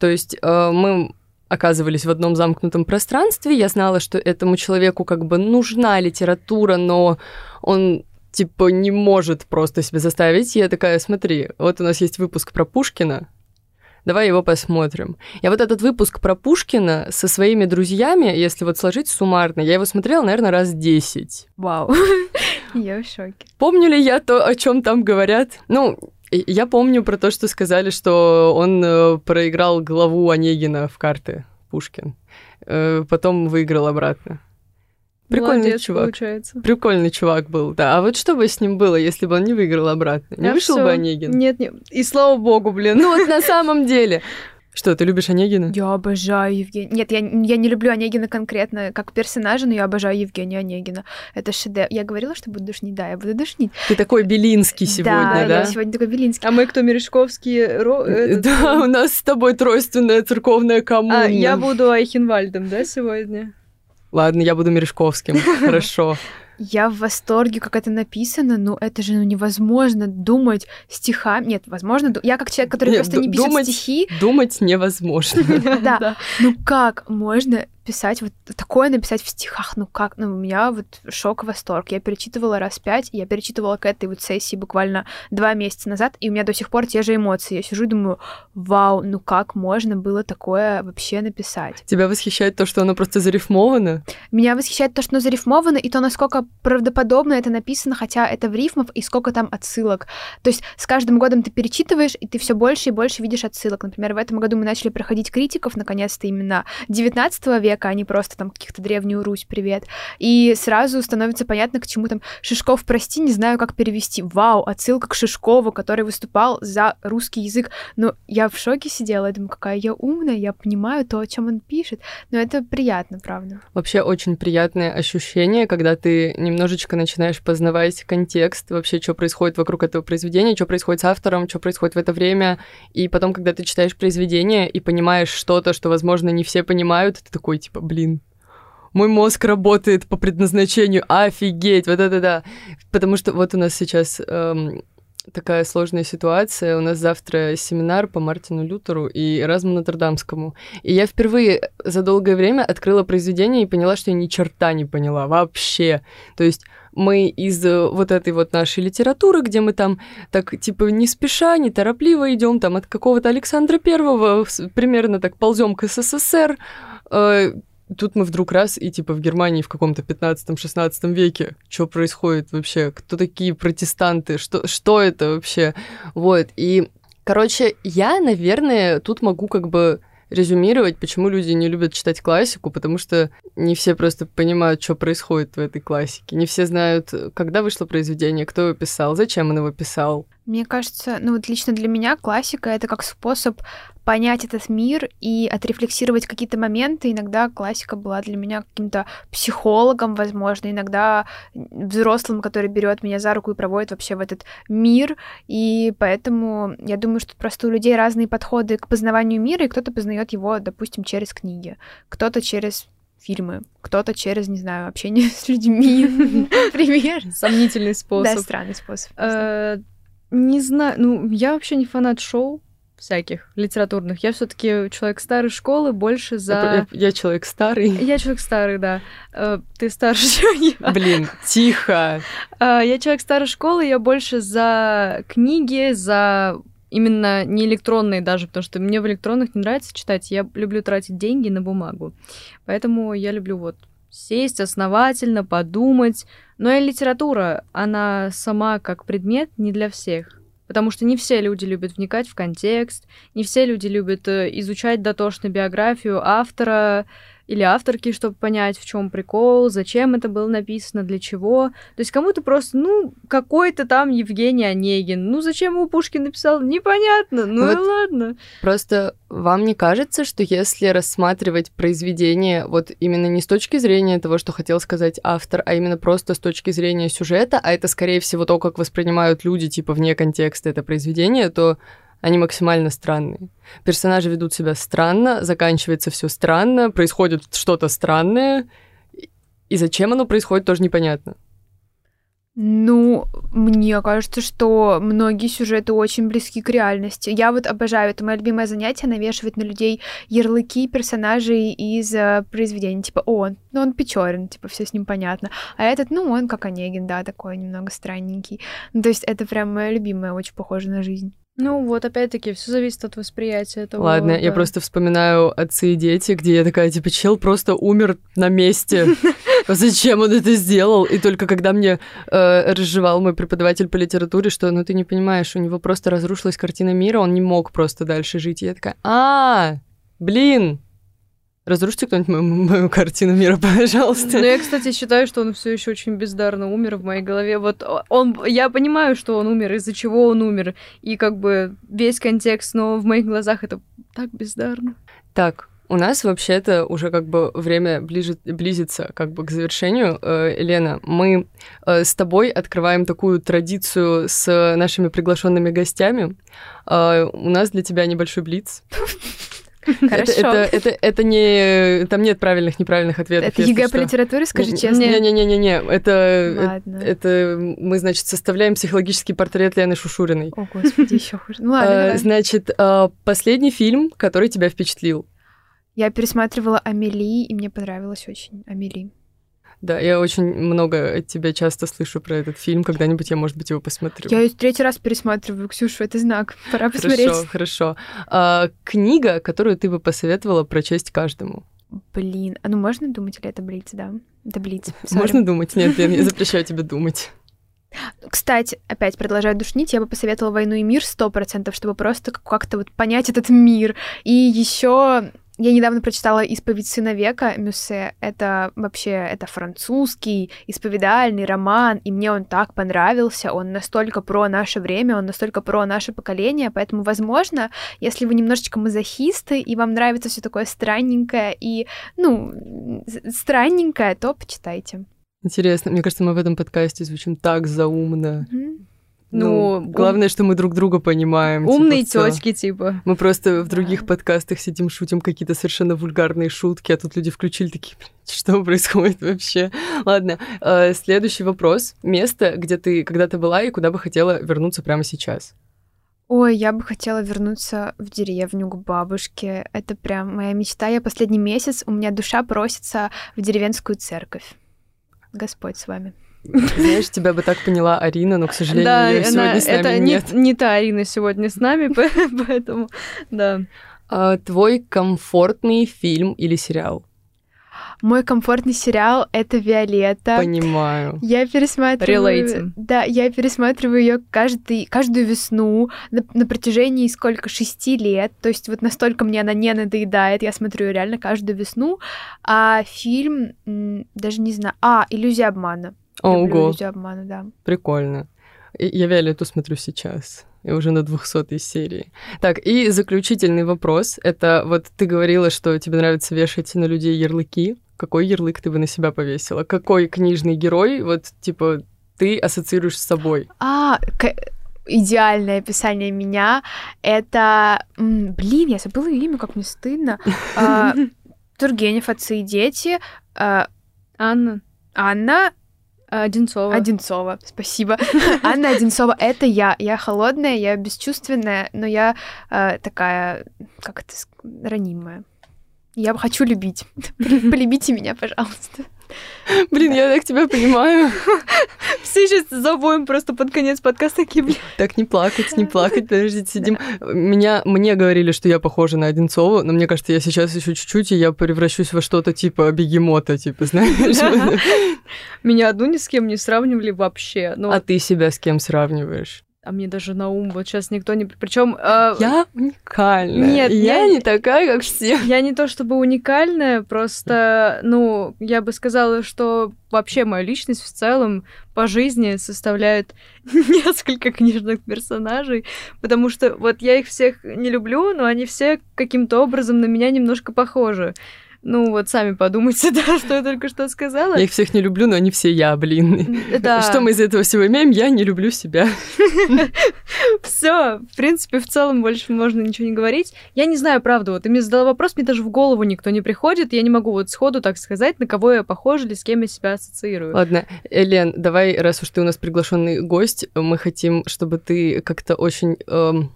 То есть э, мы... оказывались в одном замкнутом пространстве. Я знала, что этому человеку как бы нужна литература, но он, типа, не может просто себя заставить. Я такая, смотри, вот у нас есть выпуск про Пушкина, давай его посмотрим. Я вот этот выпуск про Пушкина со своими друзьями, если вот сложить суммарно, я его смотрела, наверное, раз десять. Вау, я в шоке. Помню ли я то, о чем там говорят? Ну... Я помню про то, что сказали, что он проиграл главу Онегина в карты, Пушкин. Потом выиграл обратно. Прикольный Молодец, чувак. Получается. Прикольный чувак был, да. А вот что бы с ним было, если бы он не выиграл обратно? Не а вышел всё. бы Онегин? Нет, нет. И слава богу, блин. Ну вот на самом деле... Что, ты любишь Онегина? Я обожаю Евгения. Нет, я, я не люблю Онегина конкретно как персонажа, но я обожаю Евгения Онегина. Это шедевр. Я говорила, что буду душнить. Да, я буду душнить. Ты такой Белинский сегодня, да? Да, я сегодня такой Белинский. А мы кто, Мережковский? Ро... Этот... Да, у нас с тобой тройственная церковная коммуна. А я буду Айхенвальдом, да, сегодня? Ладно, я буду Мережковским, хорошо. Я в восторге, как это написано, но это же ну, невозможно думать стихами. Нет, возможно, я как человек, который Нет, просто не пишет думать, стихи... Думать невозможно. Да, ну как можно писать, вот такое написать в стихах, ну как, ну у меня вот шок и восторг. Я перечитывала раз пять, я перечитывала к этой вот сессии буквально два месяца назад, и у меня до сих пор те же эмоции. Я сижу и думаю, вау, ну как можно было такое вообще написать? Тебя восхищает то, что оно просто зарифмовано? Меня восхищает то, что оно зарифмовано, и то, насколько правдоподобно это написано, хотя это в рифмах, и сколько там отсылок. То есть с каждым годом ты перечитываешь, и ты все больше и больше видишь отсылок. Например, в этом году мы начали проходить критиков, наконец-то, именно девятнадцатого века, а не просто там каких-то Древнюю Русь, привет. И сразу становится понятно, к чему там Шишков, прости, не знаю, как перевести. Вау, отсылка к Шишкову, который выступал за русский язык. Но я в шоке сидела, я думаю, какая я умная, я понимаю то, о чем он пишет. Но это приятно, правда. Вообще очень приятное ощущение, когда ты немножечко начинаешь познавать контекст, вообще, что происходит вокруг этого произведения, что происходит с автором, что происходит в это время. И потом, когда ты читаешь произведение и понимаешь что-то, что, возможно, не все понимают, ты такой, типа, блин, мой мозг работает по предназначению, офигеть, вот это да. Потому что вот у нас сейчас эм, такая сложная ситуация, у нас завтра семинар по Мартину Лютеру и Эразму Ноттердамскому. И я впервые за долгое время открыла произведение и поняла, что я ни черта не поняла вообще. То есть мы из вот этой вот нашей литературы, где мы там так, типа, не спеша, не торопливо идем, там, от какого-то Александра Первого примерно так ползем к СССР. Э, тут мы вдруг раз, и, типа, в Германии в каком-то пятнадцатом-шестнадцатом веке. Что происходит вообще? Кто такие протестанты? Что, что это вообще? Вот, и, короче, я, наверное, тут могу как бы резюмировать, почему люди не любят читать классику, потому что не все просто понимают, что происходит в этой классике. Не все знают, когда вышло произведение, кто его писал, зачем он его писал. Мне кажется, ну вот лично для меня классика — это как способ понять этот мир и отрефлексировать какие-то моменты. Иногда классика была для меня каким-то психологом, возможно, иногда взрослым, который берет меня за руку и проводит вообще в этот мир. И поэтому я думаю, что просто у людей разные подходы к познаванию мира, и кто-то познает его, допустим, через книги, кто-то через фильмы, кто-то через, не знаю, общение с людьми, например. Сомнительный способ. Да, странный способ. Не знаю, ну, я вообще не фанат шоу всяких литературных. Я все-таки человек старой школы, больше за... Я, я человек старый. Я человек старый, да. Ты старше, чем я. Блин, тихо. Я человек старой школы, я больше за книги, за именно не электронные даже, потому что мне в электронных не нравится читать. Я люблю тратить деньги на бумагу. Поэтому я люблю вот сесть основательно, подумать. Но и литература, она сама как предмет не для всех. Потому что не все люди любят вникать в контекст, не все люди любят изучать дотошно биографию автора или авторки, чтобы понять, в чем прикол, зачем это было написано, для чего. То есть кому-то просто, ну, какой-то там Евгений Онегин. Ну, зачем его Пушкин написал? Непонятно, ну вот и ладно. Просто вам не кажется, что если рассматривать произведение вот именно не с точки зрения того, что хотел сказать автор, а именно просто с точки зрения сюжета, а это, скорее всего, то, как воспринимают люди, типа, вне контекста это произведение, то они максимально странные. Персонажи ведут себя странно, заканчивается все странно, происходит что-то странное, и зачем оно происходит, тоже непонятно. Ну, мне кажется, что многие сюжеты очень близки к реальности. Я вот обожаю, это мое любимое занятие, навешивать на людей ярлыки персонажей из ä, произведений. Типа, о, он, ну он Печорин, типа, все с ним понятно. А этот, ну, он как Онегин, да, такой немного странненький. Ну, то есть это прям мое любимое, очень похоже на жизнь. Ну вот, опять-таки, все зависит от восприятия этого. Ладно, да. Я просто вспоминаю «Отцы и дети», где я такая, типа, чел просто умер на месте. Зачем он это сделал? И только когда мне э, разжевал мой преподаватель по литературе, что, ну, ты не понимаешь, у него просто разрушилась картина мира, он не мог просто дальше жить. И я такая, а, блин, разрушите кто-нибудь мою, мою картину мира, пожалуйста. Ну, я, кстати, считаю, что он все еще очень бездарно умер в моей голове. Вот он, я понимаю, что он умер, из-за чего он умер, и как бы весь контекст, но в моих глазах это так бездарно. Так, у нас вообще-то уже как бы время ближе, близится как бы к завершению. Лена, мы с тобой открываем такую традицию с нашими приглашенными гостями. У нас для тебя небольшой блиц. Хорошо. Это, это, это, это не... Там нет правильных, неправильных ответов. Это ЕГЭ по литературе, скажи честно. Не-не-не-не-не. Это, это... Мы, значит, составляем психологический портрет Лены Шушуриной. О, Господи, еще хуже. Ну, ладно, а, значит, последний фильм, который тебя впечатлил. Я пересматривала «Амели», и мне понравилось очень «Амели». Да, я очень много от тебя часто слышу про этот фильм. Когда-нибудь я, может быть, его посмотрю. Я ее третий раз пересматриваю, Ксюша, это знак. Пора посмотреть. Хорошо, хорошо. А, книга, которую ты бы посоветовала прочесть каждому? Блин, а ну можно думать или это блиц, да? Это блиц. Sorry. Можно думать? Нет, я не запрещаю тебе думать. Кстати, опять продолжаю душнить, я бы посоветовала «Войну и мир» сто процентов, чтобы просто как-то вот понять этот мир. И еще... Я недавно прочитала «Исповедь сына века» Мюссе. Это вообще это французский исповедальный роман, и мне он так понравился. Он настолько про наше время, он настолько про наше поколение, поэтому, возможно, если вы немножечко мазохисты, и вам нравится все такое странненькое и, ну, странненькое, то почитайте. Интересно. Мне кажется, мы в этом подкасте звучим так заумно. Mm-hmm. Ну, ну, главное, ум... что мы друг друга понимаем. Умные типа, тёчки, типа. Мы просто в других да. подкастах сидим, шутим какие-то совершенно вульгарные шутки, а тут люди включили такие, что происходит вообще? Ладно, э, следующий вопрос. Место, где ты когда-то была и куда бы хотела вернуться прямо сейчас? Ой, я бы хотела вернуться в деревню к бабушке. Это прям моя мечта. Я последний месяц, у меня душа просится в деревенскую церковь. Господь с вами. Знаешь, тебя бы так поняла Арина, но, к сожалению, да, ее сегодня она, с нами это нет. Это не, не та Арина сегодня с нами, поэтому, да. А, твой комфортный фильм или сериал? Мой комфортный сериал — это «Виолетта». Понимаю. Я пересматриваю... Relating. Да, я пересматриваю ее каждый, каждую весну на, на протяжении сколько? Шести лет. То есть вот настолько мне она не надоедает. Я смотрю ее реально каждую весну. А фильм... Даже не знаю... А, «Иллюзия обмана». Ого. «Иллюзия обмана», да. Прикольно. Я «Виолетту» смотрю сейчас. Я уже на двухсотой серии. Так, и заключительный вопрос. Это вот ты говорила, что тебе нравится вешать на людей ярлыки. Какой ярлык ты бы на себя повесила? Какой книжный герой, вот, типа, ты ассоциируешь с собой? А, к- идеальное описание меня. Это... Блин, я забыла ее имя, как мне стыдно. Тургенев, «Отцы и дети». Анна. Анна. Одинцова. Одинцова, спасибо. Анна Одинцова, это я. Я холодная, я бесчувственная, но я э, такая, как это, ранимая. Я хочу любить. Полюбите меня, пожалуйста. Блин, я так тебя понимаю. Все сейчас завоем просто под конец подкаста такие, блин. Так, не плакать, не плакать, подождите, сидим. Меня, мне говорили, что я похожа на Одинцову, но мне кажется, я сейчас еще чуть-чуть, и я превращусь во что-то типа бегемота, типа, знаешь. Меня одну ни с кем не сравнивали вообще. А ты себя с кем сравниваешь? А мне даже на ум вот сейчас никто не... Причем э... Я уникальная. Нет, я, я не такая, как все. Я не то чтобы уникальная, просто, ну, я бы сказала, что вообще моя личность в целом по жизни составляет несколько книжных персонажей, потому что вот я их всех не люблю, но они все каким-то образом на меня немножко похожи. Ну, вот сами подумайте, да, что я только что сказала. Я их всех не люблю, но они все я, блин. Да. Что мы из этого всего имеем? Я не люблю себя. Все, в принципе, в целом больше можно ничего не говорить. Я не знаю, правда, вот ты мне задала вопрос, мне даже в голову никто не приходит, я не могу вот сходу так сказать, на кого я похожа или с кем я себя ассоциирую. Ладно, Лен, давай, раз уж ты у нас приглашенный гость, мы хотим, чтобы ты как-то очень эм,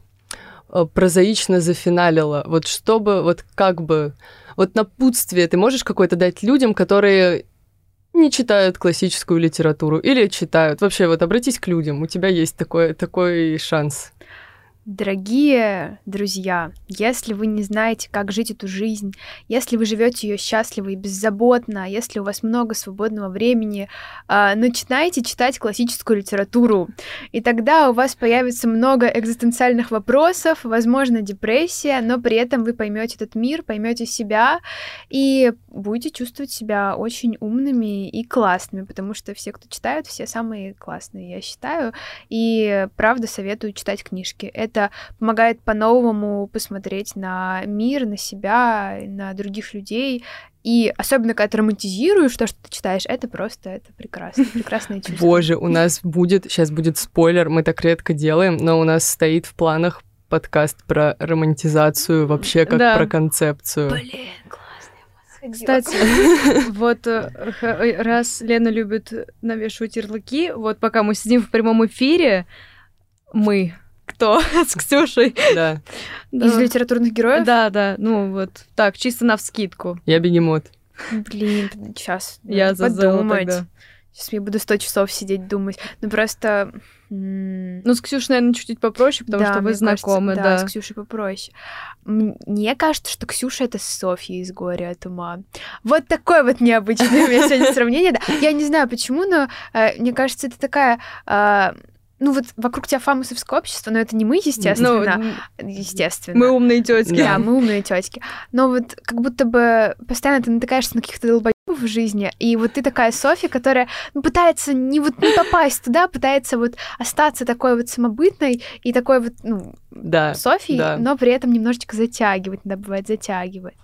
прозаично зафиналила. Вот чтобы, вот как бы... Вот напутствие ты можешь какое-то дать людям, которые не читают классическую литературу или читают? Вообще, вот обратись к людям, у тебя есть такой, такой шанс. Дорогие друзья, если вы не знаете, как жить эту жизнь, если вы живете ее счастливо и беззаботно, если у вас много свободного времени, начинайте читать классическую литературу. И тогда у вас появится много экзистенциальных вопросов, возможно, депрессия, но при этом вы поймете этот мир, поймете себя и будете чувствовать себя очень умными и классными, потому что все, кто читают, все самые классные, я считаю. И правда советую читать книжки. Это Это помогает по-новому посмотреть на мир, на себя, на других людей. И особенно, когда ты романтизируешь то, что ты читаешь, это просто это прекрасно, прекрасное чувство. Боже, у нас будет, сейчас будет спойлер, мы так редко делаем, но у нас стоит в планах подкаст про романтизацию вообще как да. про концепцию. Блин, классно. Кстати, вот раз Лена любит навешивать ярлыки, вот пока мы сидим в прямом эфире, мы... кто? С Ксюшей. Да. Из литературных героев? Да, да. Ну вот так, чисто навскидку. Я бегемот. Блин, сейчас я задумать. Сейчас я буду сто часов сидеть думать. Ну просто... Ну, с Ксюшей, наверное, чуть-чуть попроще, потому да, что вы знакомы. Кажется, да, да, с Ксюшей попроще. Мне кажется, что Ксюша — это Софья из «Горя от ума». Вот такое вот необычное у меня сегодня сравнение. Я не знаю, почему, но мне кажется, это такая... Ну, вот вокруг тебя фамусовское общество, но это не мы, естественно. Ну, естественно. Мы умные тетки. Да, мы умные тетки. Но вот как будто бы постоянно ты натыкаешься на каких-то долбоебов в жизни, и вот ты такая Софья, которая ну, пытается не, вот, не попасть туда, пытается вот остаться такой вот самобытной и такой вот ну, да, Софьей, да. но при этом немножечко затягивать, иногда бывает затягивает.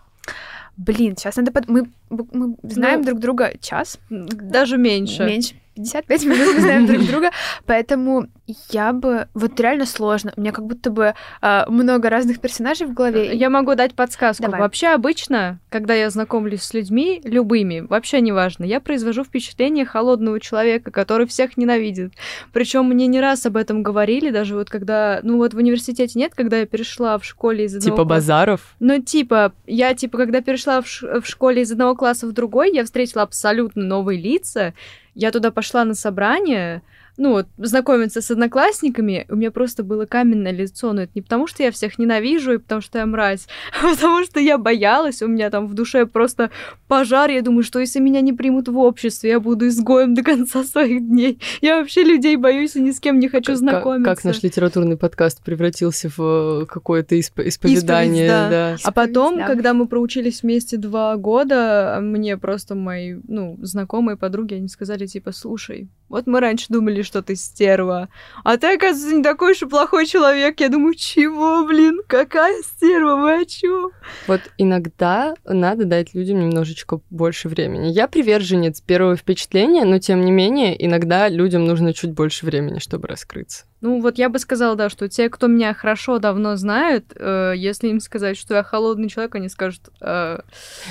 Блин, сейчас надо... Под... Мы, мы знаем ну, друг друга час. Даже меньше. Меньше. пятьдесят пять минут мы знаем друг друга, поэтому я бы... Вот реально сложно. У меня как будто бы э, много разных персонажей в голове. Я могу дать подсказку. Давай. Вообще обычно, когда я знакомлюсь с людьми, любыми, вообще неважно, я произвожу впечатление холодного человека, который всех ненавидит. Причем мне не раз об этом говорили, даже вот когда... Ну вот в университете нет, когда я перешла в школе из одного... Типа базаров? Ну типа, я типа, когда перешла в, ш... в школе из одного класса в другой, я встретила абсолютно новые лица. Я туда пошла на собрание, ну вот, знакомиться с одноклассниками, у меня просто было каменное лицо, но это не потому, что я всех ненавижу и потому, что я мразь, а потому, что я боялась, у меня там в душе просто пожар, я думаю, что если меня не примут в обществе, я буду изгоем до конца своих дней. Я вообще людей боюсь и ни с кем не хочу знакомиться. Как, как наш литературный подкаст превратился в какое-то исп- исповедание. Исповедь, да. Да. Исповедь, а потом, да. когда мы проучились вместе два года, мне просто мои, ну, знакомые, подруги, они сказали, типа, слушай, вот мы раньше думали, что ты стерва, а ты, оказывается, не такой уж и плохой человек. Я думаю, чего, блин, какая стерва, вы о чём? Вот иногда надо дать людям немножечко больше времени. Я приверженец первого впечатления, но, тем не менее, иногда людям нужно чуть больше времени, чтобы раскрыться. Ну, вот я бы сказала, да, что те, кто меня хорошо давно знают, э, если им сказать, что я холодный человек, они скажут... Э...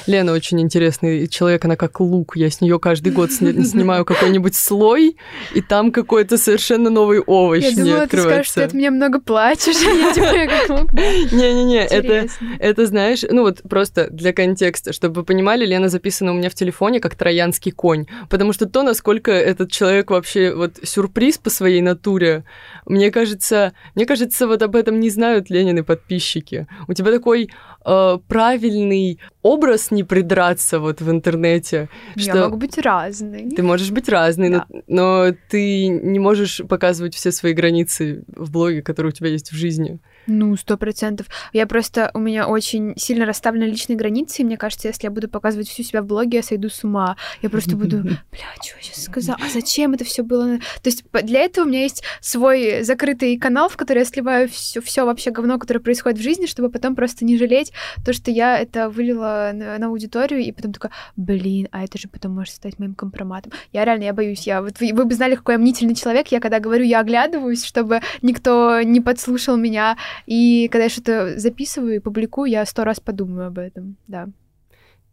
Лена очень интересный человек, она как лук. Я с нее каждый год сни- снимаю какой-нибудь слой, и там какой-то совершенно новый овощ я мне думала, открывается. Я думала, ты скажешь, что от меня много плачешь, я тебя как лук. Не-не-не, это, это, знаешь, ну вот просто для контекста, чтобы вы понимали, Лена записана у меня в телефоне как троянский конь, потому что то, насколько этот человек вообще вот сюрприз по своей натуре. Мне кажется, мне кажется, вот об этом не знают Ленины подписчики. У тебя такой э, правильный образ не придраться вот в интернете. Я что могу быть разной. Ты можешь быть разной, да. но, но ты не можешь показывать все свои границы в блоге, которые у тебя есть в жизни. Ну, сто процентов. Я просто... У меня очень сильно расставлены личные границы, и мне кажется, если я буду показывать всю себя в блоге, я сойду с ума. Я просто буду... Бля, что я сейчас сказала? А зачем это все было? То есть для этого у меня есть свой закрытый канал, в который я сливаю все, все вообще говно, которое происходит в жизни, чтобы потом просто не жалеть то, что я это вылила на, на аудиторию, и потом такая, блин, а это же потом может стать моим компроматом. Я реально, я боюсь. Я, вот вы, вы бы знали, какой я мнительный человек. Я когда говорю, я оглядываюсь, чтобы никто не подслушал меня. И когда я что-то записываю и публикую, я сто раз подумаю об этом, да.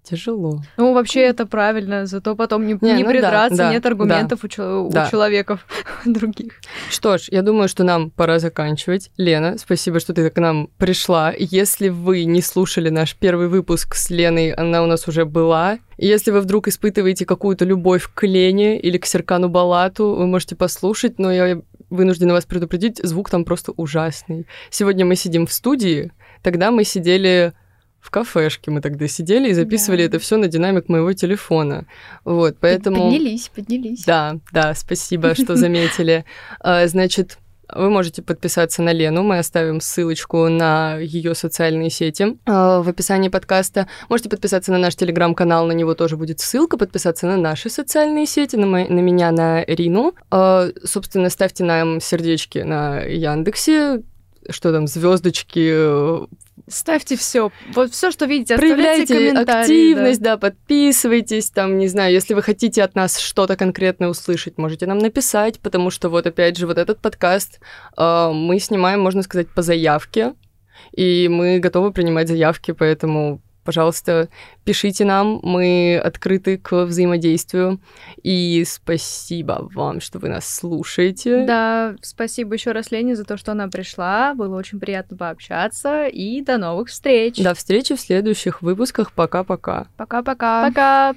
Тяжело. Ну, вообще, это правильно, зато потом не, не, не ну придраться, да, нет да, аргументов да, у, чел- да. у человеков других. Что ж, я думаю, что нам пора заканчивать. Лена, спасибо, что ты к нам пришла. Если вы не слушали наш первый выпуск с Леной, она у нас уже была. И если вы вдруг испытываете какую-то любовь к Лене или к Серкану Балату, вы можете послушать, но я вынуждена вас предупредить, звук там просто ужасный. Сегодня мы сидим в студии, тогда мы сидели... В кафешке мы тогда сидели и записывали да. это все на динамик моего телефона. Вот, поэтому... Поднялись, поднялись. Да, да, спасибо, что заметили. Значит, вы можете подписаться на Лену, мы оставим ссылочку на ее социальные сети э, в описании подкаста. Можете подписаться на наш телеграм-канал, на него тоже будет ссылка. Подписаться на наши социальные сети, на, мо- на меня, на Рину. Э, собственно, ставьте нам сердечки на Яндексе, что там, звездочки. Ставьте все, вот все, что видите, оставляйте комментарии. Проявляйте активность, да. да, подписывайтесь, там, не знаю, если вы хотите от нас что-то конкретное услышать, можете нам написать, потому что вот опять же вот этот подкаст э, мы снимаем, можно сказать, по заявке, и мы готовы принимать заявки, поэтому... пожалуйста, пишите нам, мы открыты к взаимодействию. И спасибо вам, что вы нас слушаете. Да, спасибо еще раз Лене за то, что она пришла. Было очень приятно пообщаться. И до новых встреч. До встречи в следующих выпусках. Пока-пока. Пока-пока. Пока.